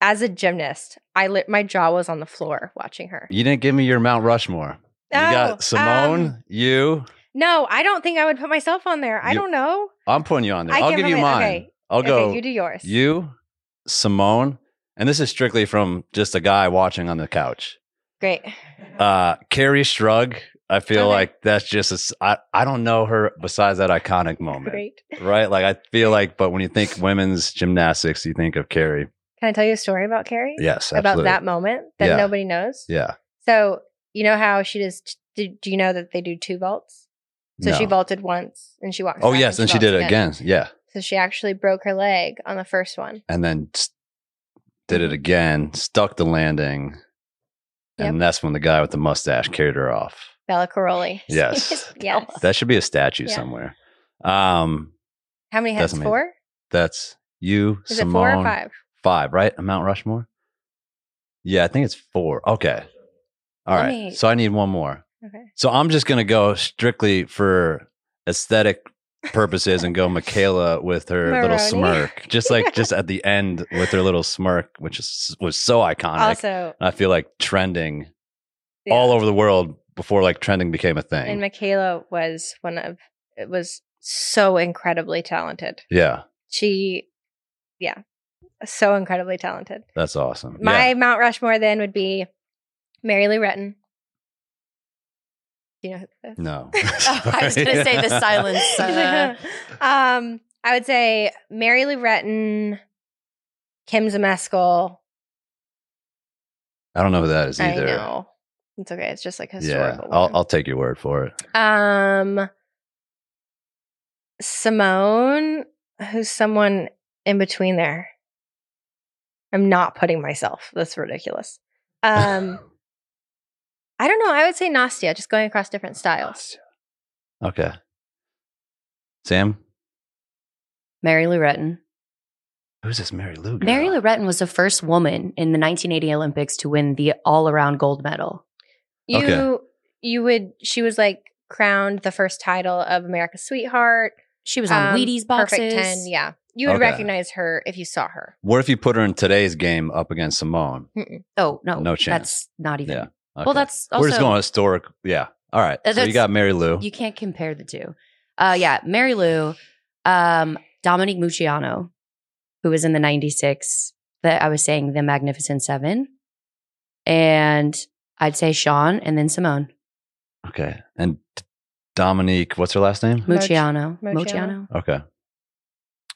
as a gymnast, I lit, my jaw was on the floor watching her. You didn't give me your Mount Rushmore. You oh, got Simone, um, you. No, I don't think I would put myself on there. I you, don't know. I'm putting you on there. I I'll give you mine. Okay. I'll go. Okay, you do yours. You, Simone, and this is strictly from just a guy watching on the couch. Great. Uh, Kerri Strug. I feel okay. like that's just, a, I, I don't know her besides that iconic moment. Great. Right? Like, I feel like, but when you think women's gymnastics, you think of Kerri. Can I tell you a story about Kerri? Yes, absolutely. About that moment that yeah. nobody knows? Yeah. So, you know how she does, do, do you know that they do two vaults? So no. she vaulted once and she walked. Oh, yes. And she, and she did it again. again. Yeah. So she actually broke her leg on the first one. And then did it again, stuck the landing. Yep. And that's when the guy with the mustache carried her off. Béla Károlyi. Yes. yes. That should be a statue yeah. somewhere. Um, How many heads? Four? That's you, Is Simone. It four or five? Five, right? Mount Rushmore? Yeah, I think it's four. Okay. All right. Me... So I need one more. Okay. So I'm just going to go strictly for aesthetic purposes and go Michaela with her Maroney. little smirk. Just like just at the end with her little smirk, which is, was so iconic. Also, I feel like trending yeah. all over the world before like trending became a thing. And Michaela was one of, it was so incredibly talented. Yeah. She, yeah. So incredibly talented. That's awesome. My yeah. Mount Rushmore then would be Mary Lou Retton. Do you know who that is? No. oh, I was going to say the silence. Uh... um, I would say Mary Lou Retton, Kim Zmeskal. I don't know who that is either. I know. It's okay. It's just like historical. Yeah, I'll, I'll take your word for it. Um, Simone, who's someone in between there. I'm not putting myself. That's ridiculous. Um, I don't know. I would say Nastia, just going across different styles. Okay. Sam? Mary Lou Retton. Who's this Mary Lou? Girl? Mary Lou Retton was the first woman in the nineteen eighty Olympics to win the all-around gold medal. You okay. you would she was like crowned the first title of America's Sweetheart. She was on um, Wheaties boxes. Perfect ten, yeah. You would okay. recognize her if you saw her. What if you put her in today's game up against Simone? Mm-mm. Oh, no. No chance. That's not even. Yeah. Okay. Well, that's also. We're just going historic. Yeah. All right. So you got Mary Lou. You can't compare the two. Uh, yeah. Mary Lou, um, Dominique Moceanu, who was in the ninety-six, that I was saying the Magnificent Seven. And I'd say Shawn and then Simone. Okay. And Dominique, what's her last name? Moceanu. Moceanu. Okay.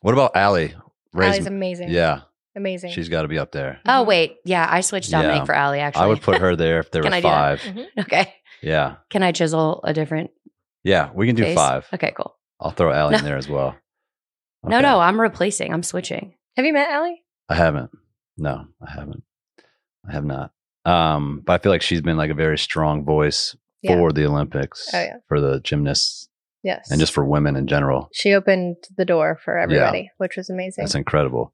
What about Allie? Raisman? Allie's amazing. Yeah. Amazing. She's got to be up there. Oh, wait. Yeah, I switched Dominique yeah. for Allie, actually. I would put her there if there were five. Mm-hmm. Okay. Yeah. Can I chisel a different Yeah, we can do face? Five. Okay, cool. I'll throw Allie no. in there as well. Okay. No, no, I'm replacing. I'm switching. Have you met Allie? I haven't. No, I haven't. I have not. Um, but I feel like she's been like a very strong voice yeah. for the Olympics, oh, yeah. for the gymnasts. Yes. And just for women in general. She opened the door for everybody, yeah. which was amazing. That's incredible.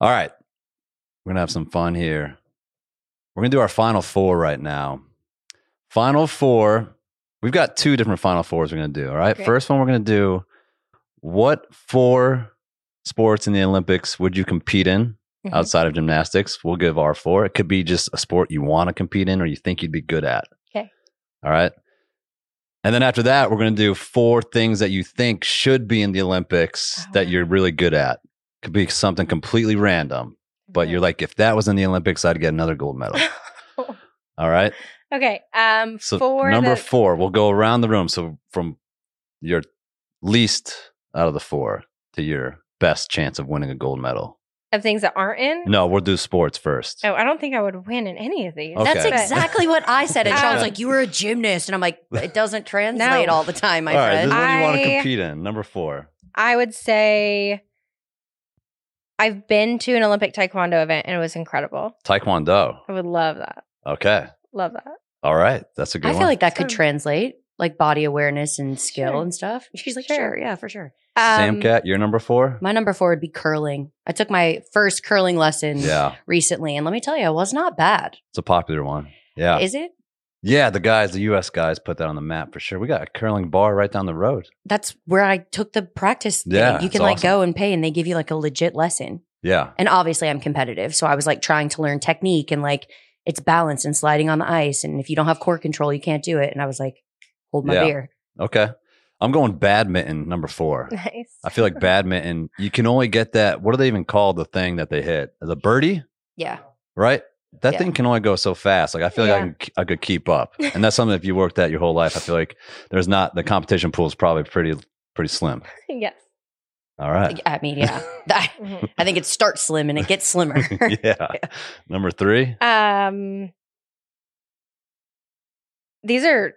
All right. We're going to have some fun here. We're going to do our final four right now. Final four. We've got two different final fours we're going to do. All right. Okay. First one we're going to do What four sports in the Olympics would you compete in mm-hmm. outside of gymnastics? We'll give our four. It could be just a sport you want to compete in or you think you'd be good at. Okay. All right. And then after that, we're going to do four things that you think should be in the Olympics oh. that you're really good at. Could be something completely random, but okay. you're like, if that was in the Olympics, I'd get another gold medal. All right. Okay. Um, so for number the- four, we'll go around the room. So from your least out of the four to your best chance of winning a gold medal. Of things that aren't in? No, we'll do sports first. Oh, I don't think I would win in any of these. Okay. That's exactly what I said. And Sean's like, you were a gymnast. And I'm like, it doesn't translate no. all the time, my all friend. All right, this is what I, you want to compete in. Number four. I would say I've been to an Olympic Taekwondo event and it was incredible. Taekwondo. I would love that. Okay. Love that. All right. That's a good one. I feel one. like that could translate, like body awareness and skill sure. and stuff. She's like, sure. sure. Yeah, for sure. Um, Sam Cat, your number four? My number four would be curling. I took my first curling lesson yeah. recently, and let me tell you, it was not bad. It's a popular one. Yeah. Is it? Yeah, the guys, the U S guys put that on the map for sure. We got a curling bar right down the road. That's where I took the practice thing. Yeah, you can like awesome. go and pay, and they give you like a legit lesson. Yeah. And obviously, I'm competitive, so I was like trying to learn technique and like it's balance and sliding on the ice, and if you don't have core control, you can't do it. And I was like, hold my yeah. beer. Okay. I'm going badminton, number four. Nice. I feel like badminton, you can only get that. What do they even call the thing that they hit? The birdie? Yeah. Right? That yeah. thing can only go so fast. Like I feel like yeah. I, can, I could keep up. And that's something if you worked at your whole life, I feel like there's not, the competition pool is probably pretty pretty slim. Yes. All right. I mean, yeah. I, I think it starts slim and it gets slimmer. yeah. yeah. Number three? Um, these are...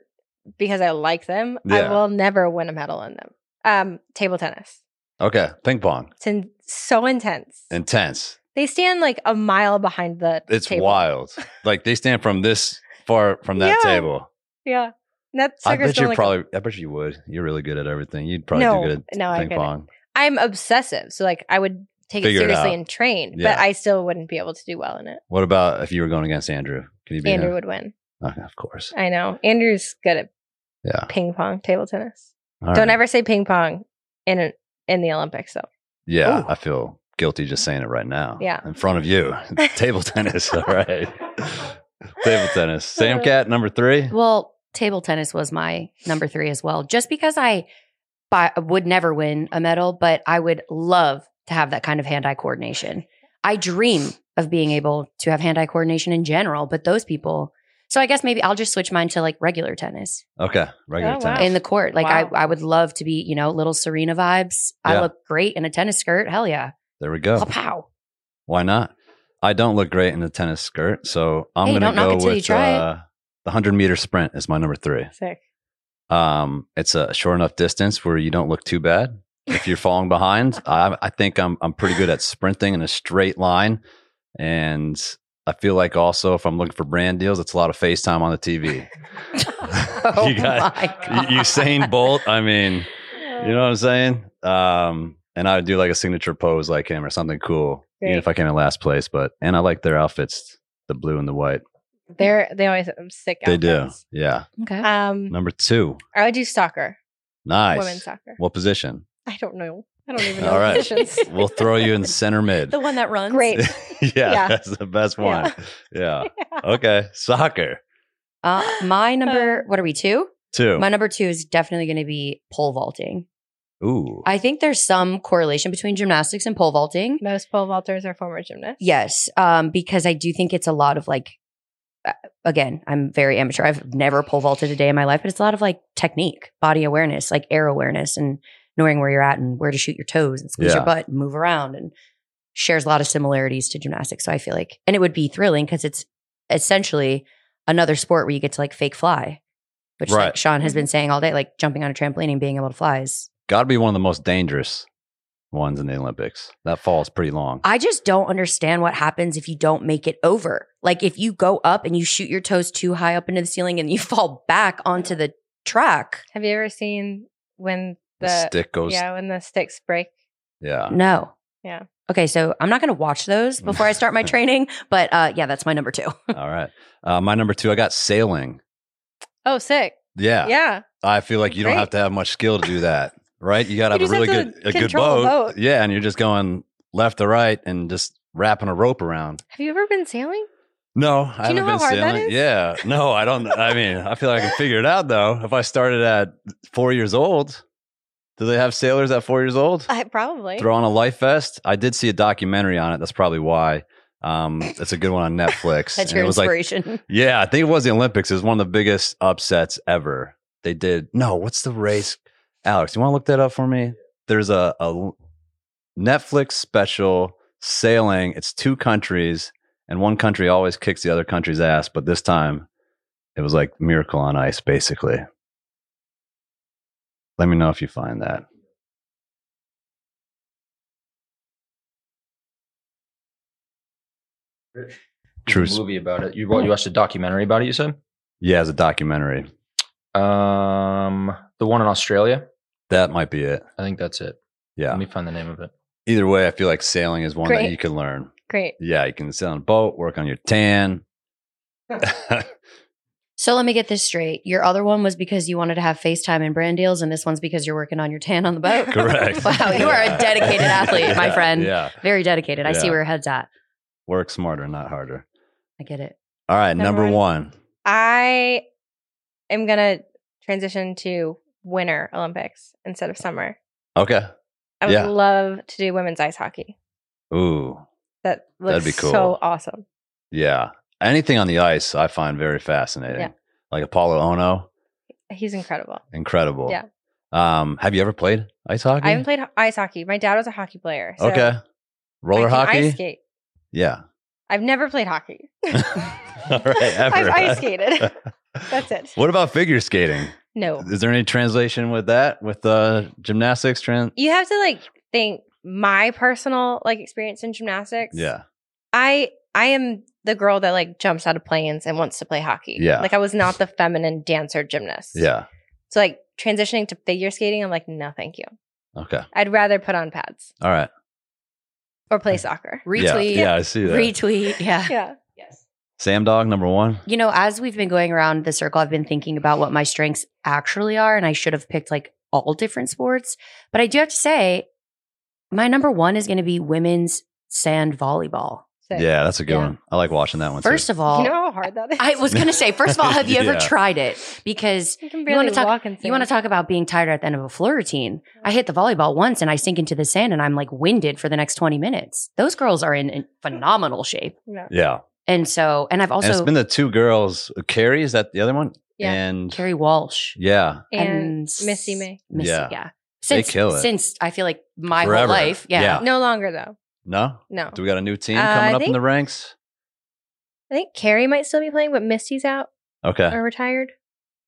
because I like them, yeah. I will never win a medal in them. Um, table tennis. Okay, ping pong. It's in, so intense. Intense. They stand like a mile behind the It's table. wild. Like they stand from this far from that yeah. table. Yeah. That I bet you like probably, a- I bet you would. You're really good at everything. You'd probably no, do good at no, ping pong. I'm obsessive. So like I would take Figure it seriously it and train, yeah. but I still wouldn't be able to do well in it. What about if you were going against Andrew? Could you be Andrew him? would win. Okay, of course. I know. Andrew's good at yeah. ping pong, table tennis. All Don't right. ever say ping pong in an, in the Olympics, though. Yeah, Ooh. I feel guilty just saying it right now. Yeah. In front of you. Table tennis. All right. Table tennis. Sam Cat, number three. Well, table tennis was my number three as well. Just because I buy, would never win a medal, but I would love to have that kind of hand-eye coordination. I dream of being able to have hand-eye coordination in general, but those people... So I guess maybe I'll just switch mine to like regular tennis. Okay. Regular oh, tennis. Wow. In the court. Like wow. I, I would love to be, you know, little Serena vibes. I yeah. look great in a tennis skirt. Hell yeah. There we go. Pow. Why not? I don't look great in a tennis skirt. So I'm hey, going to go with uh, the one hundred meter sprint is my number three. Sick. Um, it's a short enough distance where you don't look too bad. If you're falling behind, I, I think I'm I'm pretty good at sprinting in a straight line. And I feel like also if I'm looking for brand deals, it's a lot of FaceTime on the T V. oh you got my God. Usain Bolt. I mean, you know what I'm saying? Um, and I would do like a signature pose like him or something cool, Great. even if I came in last place. But and I like their outfits, the blue and the white. They're they always have sick outfits. They do, yeah. Okay. Um, number two. I would do soccer. Nice. Women's soccer. What position? I don't know. I don't even know. All right. Positions. We'll throw you in center mid. The one that runs. Great. yeah, yeah. That's the best one. Yeah. yeah. yeah. Okay. Soccer. Uh, my number, what are we, two? Two. My number two is definitely going to be pole vaulting. Ooh. I think there's some correlation between gymnastics and pole vaulting. Most pole vaulters are former gymnasts. Yes. Um, because I do think it's a lot of like, again, I'm very amateur. I've never pole vaulted a day in my life, but it's a lot of like technique, body awareness, like air awareness and knowing where you're at and where to shoot your toes and squeeze yeah. your butt and move around, and shares a lot of similarities to gymnastics. So I feel like, and it would be thrilling because it's essentially another sport where you get to like fake fly, which right. like Sean has been saying all day, like jumping on a trampoline and being able to fly is gotta be one of the most dangerous ones in the Olympics. That fall is pretty long. I just don't understand what happens if you don't make it over. Like if you go up and you shoot your toes too high up into the ceiling and you fall back onto the track. Have you ever seen when The, the stick goes. Yeah, when the sticks break. Yeah. No. Yeah. Okay, so I'm not going to watch those before I start my training, but uh, yeah, that's my number two. All right. Uh, my number two, I got sailing. Oh, sick. Yeah. Yeah. I feel like you Great. don't have to have much skill to do that, right? You got to have a really good, a good boat. boat. Yeah. And you're just going left to right and just wrapping a rope around. Have you ever been sailing? No, I haven't been sailing. Yeah. No, I don't. I mean, I feel like I can figure it out though. If I started at four years old, do they have sailors at four years old? I, probably. Throw on a life vest. I did see a documentary on it. That's probably why. Um, it's a good one on Netflix. That's and your it was inspiration. Like, yeah, I think it was the Olympics. It was one of the biggest upsets ever. They did. No, what's the race? Alex, you want to look that up for me? There's a, a Netflix special sailing. It's two countries, and one country always kicks the other country's ass. But this time, it was like Miracle on Ice, basically. Let me know if you find that. True movie about it. You, you watched a documentary about it, you said? Yeah, it's a documentary. Um, the one in Australia? That might be it. I think that's it. Yeah. Let me find the name of it. Either way, I feel like sailing is one Great. that you can learn. Great. Yeah, you can sail on a boat, work on your tan. So let me get this straight. Your other one was because you wanted to have FaceTime and brand deals, and this one's because you're working on your tan on the boat? Correct. Wow, you yeah. are a dedicated athlete, yeah, my friend. Yeah. Very dedicated. I yeah. see where your head's at. Work smarter, not harder. I get it. All right, number, number one. one. I am going to transition to Winter Olympics instead of summer. Okay. I would yeah. love to do women's ice hockey. Ooh. That looks That'd be cool. so awesome. Yeah. Anything on the ice I find very fascinating. Yeah. Like Apollo Ono. He's incredible. Incredible. Yeah. Um, have you ever played ice hockey? I haven't played ice hockey. My dad was a hockey player. So okay. Roller I can hockey? Ice skate. Yeah. I've never played hockey. All right, ever. I've ice skated. That's it. What about figure skating? No. Is there any translation with that? With uh, gymnastics? Trans- you have to like think my personal like experience in gymnastics. Yeah. I I am the girl that like jumps out of planes and wants to play hockey. Yeah. Like I was not the feminine dancer gymnast. Yeah. So like transitioning to figure skating, I'm like, no, thank you. Okay. I'd rather put on pads. All right. Or play soccer. Retweet. Yeah, yeah, I see that. Retweet. Yeah. Yeah. Yes. Sam Dog, number one. You know, as we've been going around the circle, I've been thinking about what my strengths actually are, and I should have picked like all different sports. But I do have to say, my number one is going to be women's sand volleyball. Sick. Yeah, that's a good yeah. one. I like watching that one too. First of all, you know how hard that is? I was going to say, first of all, have you yeah. ever tried it? Because you, you want to talk, you want to talk about being tired at the end of a floor routine. I hit the volleyball once and I sink into the sand and I'm like winded for the next twenty minutes. Those girls are in, in phenomenal shape. Yeah. yeah. And so, and I've also. And it's been the two girls, Kerri, is that the other one? Yeah. And Kerri Walsh. Yeah. And, and Missy May. Missy, yeah. yeah. Since, they kill it. Since I feel like my Forever. whole life. Yeah. yeah. No longer though. No? No. Do we got a new team coming uh, up think, in the ranks? I think Kerri might still be playing, but Misty's out. Okay. Or retired.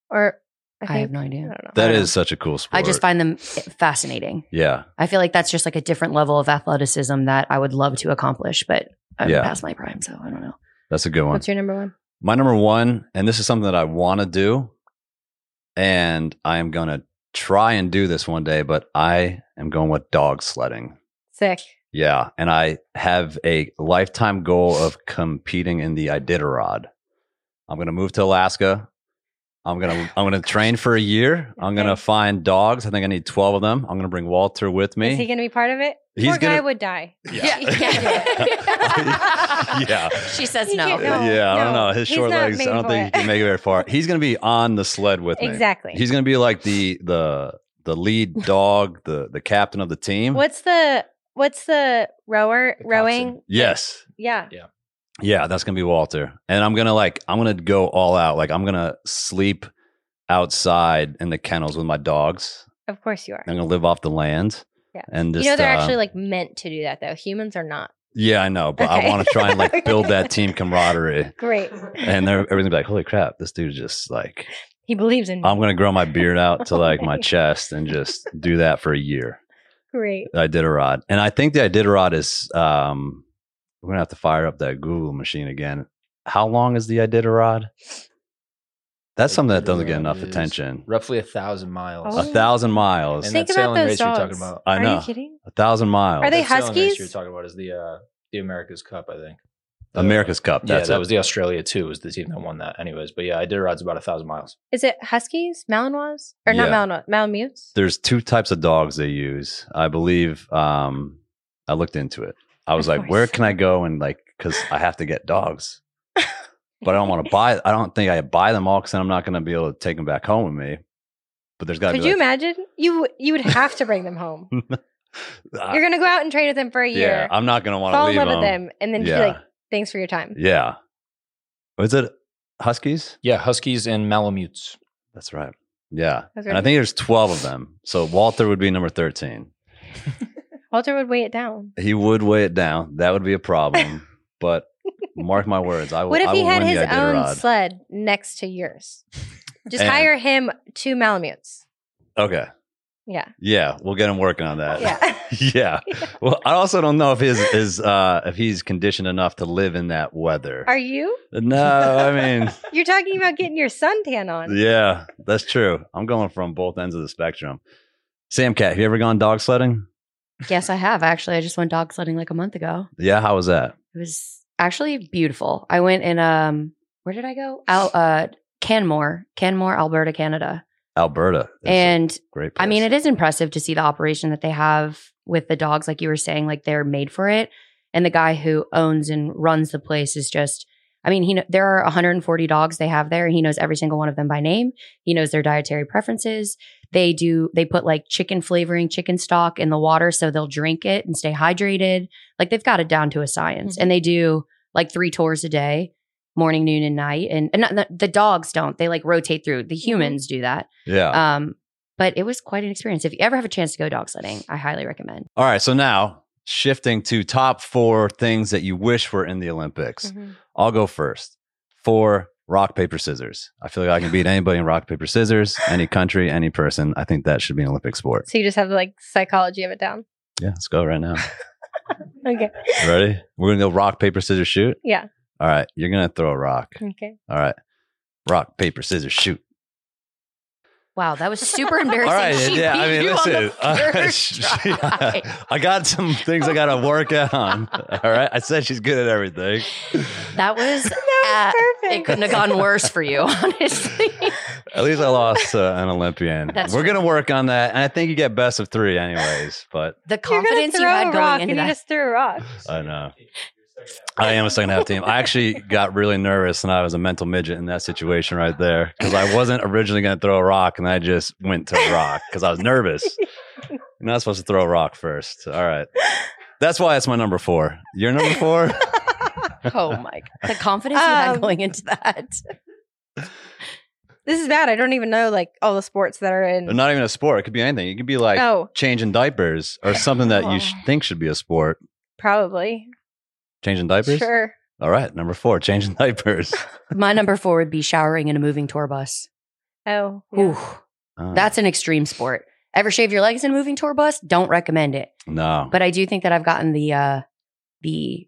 Or I, think, I have no idea. I don't know. That is know. such a cool sport. I just find them fascinating. Yeah. I feel like that's just like a different level of athleticism that I would love to accomplish, but I'm yeah. past my prime, so I don't know. That's a good one. What's your number one? My number one, and this is something that I want to do, and I am going to try and do this one day, but I am going with dog sledding. Sick. Yeah, and I have a lifetime goal of competing in the Iditarod. I'm gonna move to Alaska. I'm gonna I'm gonna train for a year. I'm okay. gonna find dogs. I think I need twelve of them. I'm gonna bring Walter with me. Is he gonna be part of it? He's Poor gonna, guy would die. Yeah, yeah. yeah. She says no. no. Yeah, I don't know. His He's short legs. I don't think it. he can make it very far. He's gonna be on the sled with exactly. me. Exactly. He's gonna be like the the the lead dog, the the captain of the team. What's the What's the rower the rowing? Constant. Yes. Yeah. Yeah. Yeah. That's going to be Walter. And I'm going to like, I'm going to go all out. Like I'm going to sleep outside in the kennels with my dogs. Of course you are. I'm going to live off the land. Yeah. And just, you know, they're uh, actually like meant to do that though. Humans are not. Yeah, I know. But okay. I want to try and like build that team camaradery. Great. And they're everything's like, holy crap, this dude's just like. He believes in me. I'm going to grow my beard out to like my chest and just do that for a year. Great. Iditarod. And I think the Iditarod is, um, we're going to have to fire up that Google machine again. How long is the Iditarod? That's something that doesn't get enough attention. Roughly a thousand miles. Oh. A thousand miles. And think that sailing race dogs. You're talking about. I know. Are you kidding? A thousand miles. Are they that Huskies? Sailing race you're talking about is the, uh, the America's Cup, I think. America's Cup. That's yeah, that it. was the Australia too. Was the team that won that, anyways. But yeah, Iditarod's about a thousand miles. Is it Huskies, Malinois, or yeah. not Malinois, Malamutes? There's two types of dogs they use, I believe. Um, I looked into it. I was of like, course. where can I go and like, because I have to get dogs, but I don't want to buy. I don't think I buy them all because then I'm not going to be able to take them back home with me. But there's got. Could be you like, imagine? You you would have to bring them home. You're going to go out and train with them for a year. Yeah, I'm not going to want to leave them. Fall in love with them and then yeah. be like, thanks for your time. Yeah. Was it Huskies? Yeah, Huskies and Malamutes. That's right. Yeah. That's right. And I think there's twelve of them. So Walter would be number thirteen. Walter would weigh it down. He would weigh it down. That would be a problem. But mark my words, I will What if I will he had his own sled next to yours? Just and, hire him two Malamutes. Okay. Yeah. Yeah, we'll get him working on that. Yeah. yeah. yeah. Well, I also don't know if his is uh, if he's conditioned enough to live in that weather. Are you? No, I mean you're talking about getting your suntan on. Yeah, that's true. I'm going from both ends of the spectrum. Sam Cat, have you ever gone dog sledding? Yes, I have actually. I just went dog sledding like a month ago. Yeah, how was that? It was actually beautiful. I went in um where did I go? Out uh Canmore, Canmore, Alberta, Canada. Alberta. And great place. I mean, it is impressive to see the operation that they have with the dogs. Like you were saying, like they're made for it. And the guy who owns and runs the place is just, I mean, he there are one hundred forty dogs they have there. He knows every single one of them by name. He knows their dietary preferences. They do, they put like chicken flavoring, chicken stock in the water. So they'll drink it and stay hydrated. Like they've got it down to a science. Mm-hmm. And they do like three tours a day. Morning, noon, and night. And, and not, the dogs don't. They like rotate through. The humans do that. Yeah. Um, but it was quite an experience. If you ever have a chance to go dog sledding, I highly recommend. All right. So now shifting to top four things that you wish were in the Olympics. Mm-hmm. I'll go first. Four, rock, paper, scissors. I feel like I can beat anybody in rock, paper, scissors, any country, any person. I think that should be an Olympic sport. So you just have the like psychology of it down? Yeah. Let's go right now. Okay. Ready? We're going to go rock, paper, scissors, shoot? Yeah. All right, you're going to throw a rock. Okay. All right. Rock, paper, scissors, shoot. Wow, that was super embarrassing. All right, she yeah, beat I mean, you listen. On the first uh, she, uh, I got some things I got to work out on. All right? I said she's good at everything. That was, that was uh, perfect. It couldn't have gone worse for you, honestly. At least I lost uh, an Olympian. That's We're going to work on that. And I think you get best of three anyways, but the confidence you had going into that. You just threw a rock. I know. I am a second half team. I actually got really nervous and I was a mental midget in that situation right there because I wasn't originally going to throw a rock and I just went to a rock because I was nervous. You're not supposed to throw a rock first. All right. That's why it's my number four. You're number four? Oh my God. The confidence um, you had going into that. This is bad. I don't even know like all the sports that are in. Not even a sport. It could be anything. It could be like oh. changing diapers or something that oh. you sh- think should be a sport. Probably. Changing diapers? Sure. All right. Number four, changing diapers. My number four would be showering in a moving tour bus. Oh. Yeah. Uh. That's an extreme sport. Ever shave your legs in a moving tour bus? Don't recommend it. No. But I do think that I've gotten the, uh, the,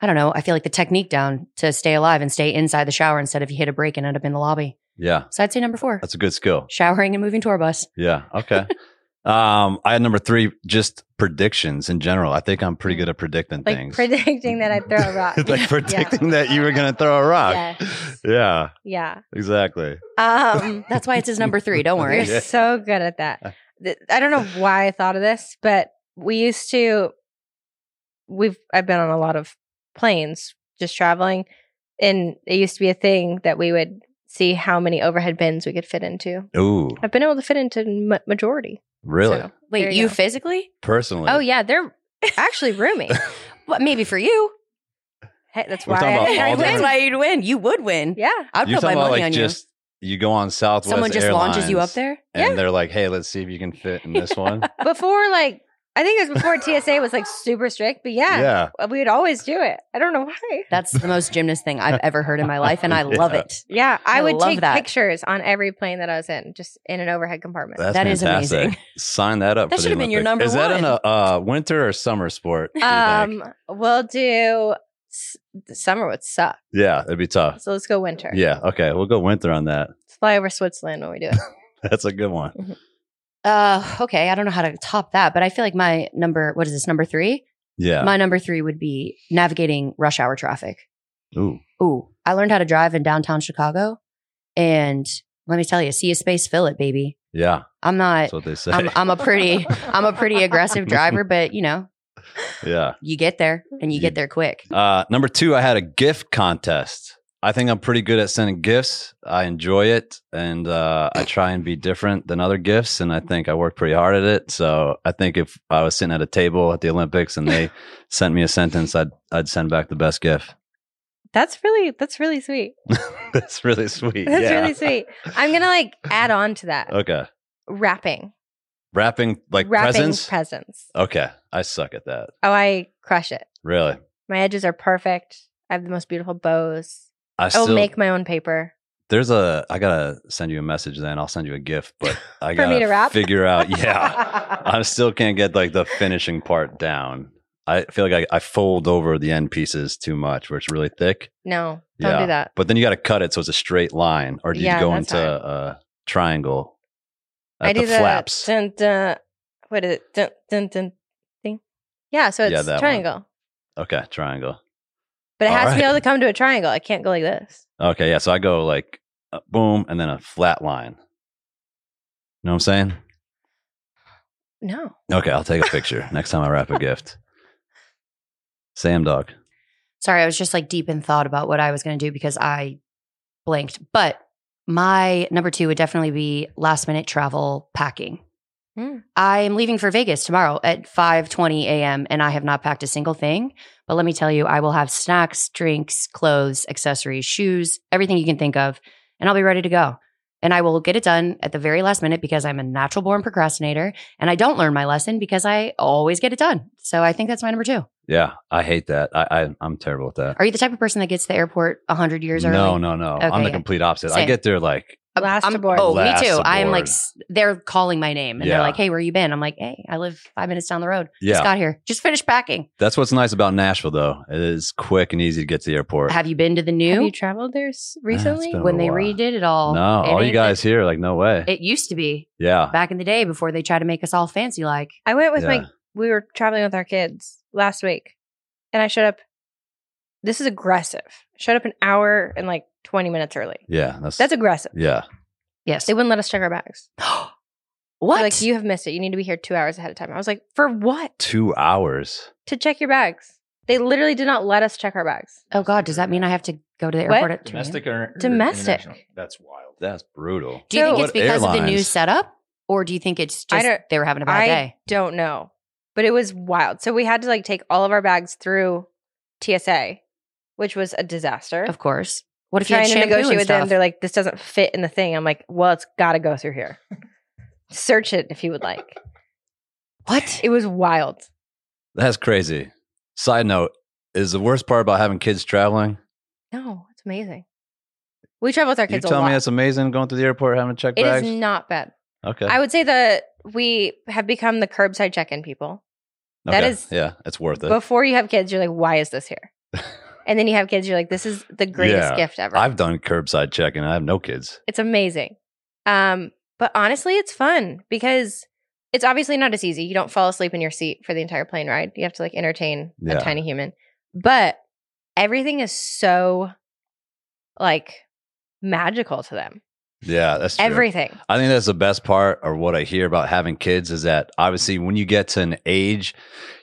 I don't know, I feel like the technique down to stay alive and stay inside the shower instead of you hit a break and end up in the lobby. Yeah. So I'd say number four. That's a good skill. Showering and moving tour bus. Yeah. Okay. Um, I had number three, just predictions in general. I think I'm pretty good at predicting like things. Predicting that I throw a rock. Like predicting yeah. that you were going to throw a rock. Yes. Yeah. Yeah. Exactly. Um, that's why it's his number three. Don't worry. You're yeah. so good at that. I don't know why I thought of this, but we used to, we've, I've been on a lot of planes just traveling and it used to be a thing that we would see how many overhead bins we could fit into. Ooh. I've been able to fit into ma- majority. Really? So, wait, you, you physically? Personally. Oh, yeah. They're actually roommates. Well, maybe for you. Hey, that's why I, that's why you'd win. You would win. Yeah. I'd put my money like on just, you. You go on Southwest Someone just Airlines launches you up there? And yeah. they're like, hey, let's see if you can fit in this one. Before, like, I think it was before T S A was like super strict, but yeah, yeah, we would always do it. I don't know why. That's the most gymnast thing I've ever heard in my life, and I yeah. love it. Yeah, I, I would take that. Pictures on every plane that I was in, just in an overhead compartment. That's that is amazing. Sign that up. That should have been your number is one. Is that in a uh, winter or summer sport? Do um, we'll do s- summer would suck. Yeah, it'd be tough. So let's go winter. Yeah, okay, we'll go winter on that. Let's fly over Switzerland when we do it. That's a good one. Mm-hmm. Uh, okay. I don't know how to top that, but I feel like my number, what is this? Number three Yeah. My number three would be navigating rush hour traffic. Ooh. Ooh. I learned how to drive in downtown Chicago. And let me tell you, see a space, fill it, baby. Yeah. I'm not, that's what they say. I'm, I'm a pretty, I'm a pretty aggressive driver, but you know, yeah, you get there and you, you get there quick. Uh, number two, I had a gift contest. I think I'm pretty good at sending gifts. I enjoy it. And uh, I try and be different than other gifts. And I think I work pretty hard at it. So I think if I was sitting at a table at the Olympics and they sent me a sentence, I'd, I'd send back the best gift. That's really, that's really sweet. That's really sweet. That's yeah. really sweet. I'm going to like add on to that. Okay. Wrapping. Wrapping like Wrapping presents? presents. Okay. I suck at that. Oh, I crush it. Really? My edges are perfect. I have the most beautiful bows. I still, I'll make my own paper. There's a, I gotta send you a message then. I'll send you a gift, but I gotta me to wrap? figure out. Yeah. I still can't get like the finishing part down. I feel like I, I fold over the end pieces too much where it's really thick. No, don't yeah. do that. But then you got to cut it so it's a straight line, or do you yeah, go into fine. a triangle at I do the, the flaps? Dun, dun, what is it? Dun, dun, dun, thing? Yeah, so it's yeah, triangle. One. Okay, triangle. But it All has right. to be able to come to a triangle. I can't go like this. Okay, yeah, so I go like uh, boom and then a flat line. You know what I'm saying? No. Okay, I'll take a picture next time I wrap a gift. Sam dog. Sorry, I was just like deep in thought about what I was going to do because I blanked. But my number two would definitely be last minute travel packing. Mm. I'm leaving for Vegas tomorrow at five twenty a.m. and I have not packed a single thing. But let me tell you, I will have snacks, drinks, clothes, accessories, shoes, everything you can think of. And I'll be ready to go. And I will get it done at the very last minute because I'm a natural born procrastinator and I don't learn my lesson because I always get it done. So I think that's my number two. Yeah, I hate that. I, I, I'm terrible at that. Are you the type of person that gets to the airport one hundred years early? No, no, no. Okay, I'm the yeah. complete opposite. Same. I get there like... Last I'm, aboard. Oh, Last me too. Aboard. I'm like, they're calling my name and yeah. they're like, hey, where you been? I'm like, hey, I live five minutes down the road. Yeah. Just got here. Just finished packing. That's what's nice about Nashville, though. It is quick and easy to get to the airport. Have you been to the new? Have you traveled there recently? Uh, when they while. redid it all. No, it all you guys it, here, like, no way. It used to be. Yeah. Back in the day before they tried to make us all fancy like. I went with yeah. my, we were traveling with our kids last week and I showed up. This is aggressive. I showed up an hour and like twenty minutes early. Yeah. That's, that's aggressive. Yeah. Yes. They wouldn't let us check our bags. What? They're like, you have missed it. You need to be here two hours ahead of time. I was like, for what? Two hours? To check your bags. They literally did not let us check our bags. Oh, God. Does that mean I have to go to the airport what? at two? Domestic or, or Domestic. That's wild. That's brutal. Do you so, think it's because airlines? of the new setup? Or do you think it's just they were having a bad I day? I don't know. But it was wild. So we had to like take all of our bags through T S A, which was a disaster. Of course. What if you trying to negotiate with them? They're like, this doesn't fit in the thing. I'm like, well, it's got to go through here. Search it if you would like. What? It was wild. That's crazy. Side note, is the worst part about having kids traveling? No, it's amazing. We travel with our kids a lot. You tell me that's amazing going through the airport having to check bags? It is not bad. Okay. I would say that we have become the curbside check-in people. Okay. That is, yeah, it's worth it. Before you have kids, you're like, why is this here? And then you have kids, you're like, this is the greatest yeah, gift ever. I've done curbside check-in. I have no kids. It's amazing. Um, but honestly, it's fun because it's obviously not as easy. You don't fall asleep in your seat for the entire plane ride. You have to like entertain yeah. a tiny human. But everything is so like magical to them. Yeah, that's true. Everything. I think that's the best part, or what I hear about having kids is that obviously when you get to an age,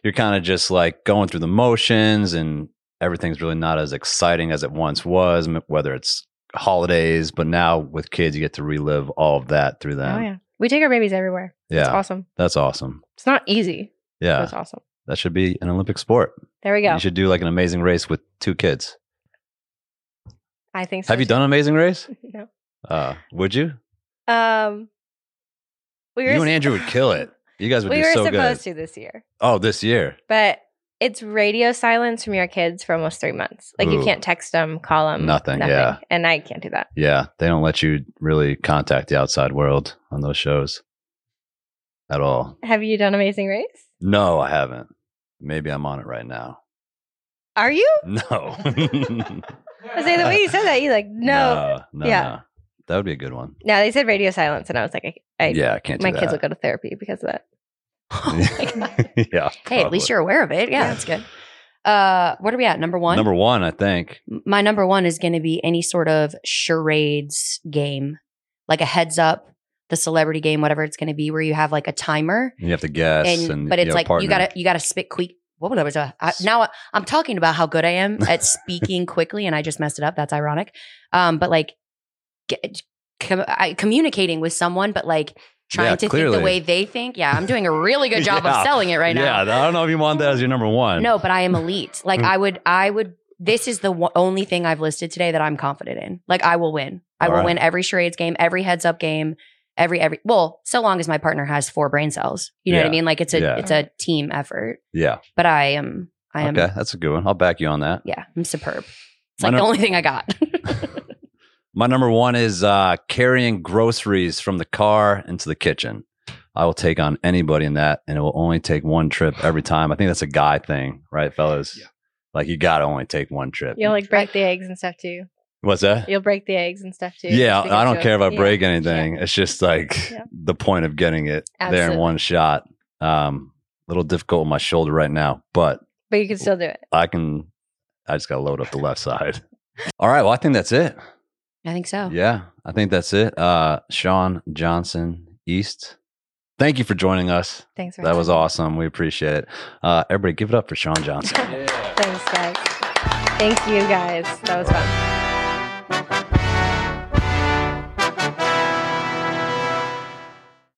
you're kind of just like going through the motions and everything's really not as exciting as it once was, whether it's holidays, but now with kids, you get to relive all of that through them. Oh, yeah. We take our babies everywhere. Yeah. It's awesome. That's awesome. It's not easy. Yeah. It's awesome. That should be an Olympic sport. There we go. You should do like an amazing race with two kids. I think so. Have you done Amazing Race? No. Uh, would you? Um, we were You and Andrew would kill it. You guys would we do so good. We were supposed to this year. Oh, this year. But... It's radio silence from your kids for almost three months. Like Ooh. you can't text them, call them. Nothing, nothing, yeah. And I can't do that. Yeah, they don't let you really contact the outside world on those shows at all. Have you done Amazing Race? No, I haven't. Maybe I'm on it right now. Are you? No. I say the way you said that, you're like, no. No, no, yeah. no. That would be a good one. No, they said radio silence, and I was like, I, I, yeah, I can't do that. My kids will go to therapy because of that. Oh my God. Yeah. Probably. Hey, at least you're aware of it. Yeah, yeah. That's good. Uh, what are we at? Number one? Number one, I think. My number one is going to be any sort of charades game, like a heads up, the celebrity game, whatever it's going to be, where you have like a timer. And you have to guess. And, and but it's like you got to you got to spit quick. What was I? I now I, I'm talking about how good I am at speaking quickly, and I just messed it up. That's ironic. Um, but like get, com, I, communicating with someone, but like trying yeah, to clearly. think the way they think. Yeah, I'm doing a really good job yeah. of selling it right yeah. now. Yeah, I don't know if you want that as your number one. No, but I am elite. Like I would, I would. This is the w- only thing I've listed today that I'm confident in. Like I will win. I All will right. win every charades game, every heads up game. Every, every, well, so long as my partner has four brain cells, you know yeah. what I mean? Like it's a, yeah. it's a team effort. Yeah. But I am, I am. Okay. That's a good one. I'll back you on that. Yeah. I'm superb. It's my like num- the only thing I got. My number one is uh, carrying groceries from the car into the kitchen. I will take on anybody in that, and it will only take one trip every time. I think that's a guy thing, right, fellas? Yeah. Like you got to only take one trip. You'll like break the eggs and stuff too. What's that? You'll break the eggs and stuff too. Yeah, I don't care if I break yeah. anything. Yeah. It's just like yeah. the point of getting it Absolutely. there in one shot. Um, a little difficult with my shoulder right now, but but you can still do it. I can. I just got to load up the left side. All right. Well, I think that's it. I think so. Yeah, I think that's it. Uh, Shawn Johnson East. Thank you for joining us. Thanks for that having was me. Awesome. We appreciate it. Uh, everybody, give it up for Shawn Johnson. Yeah. Thanks, guys. Thank you, guys. That was fun.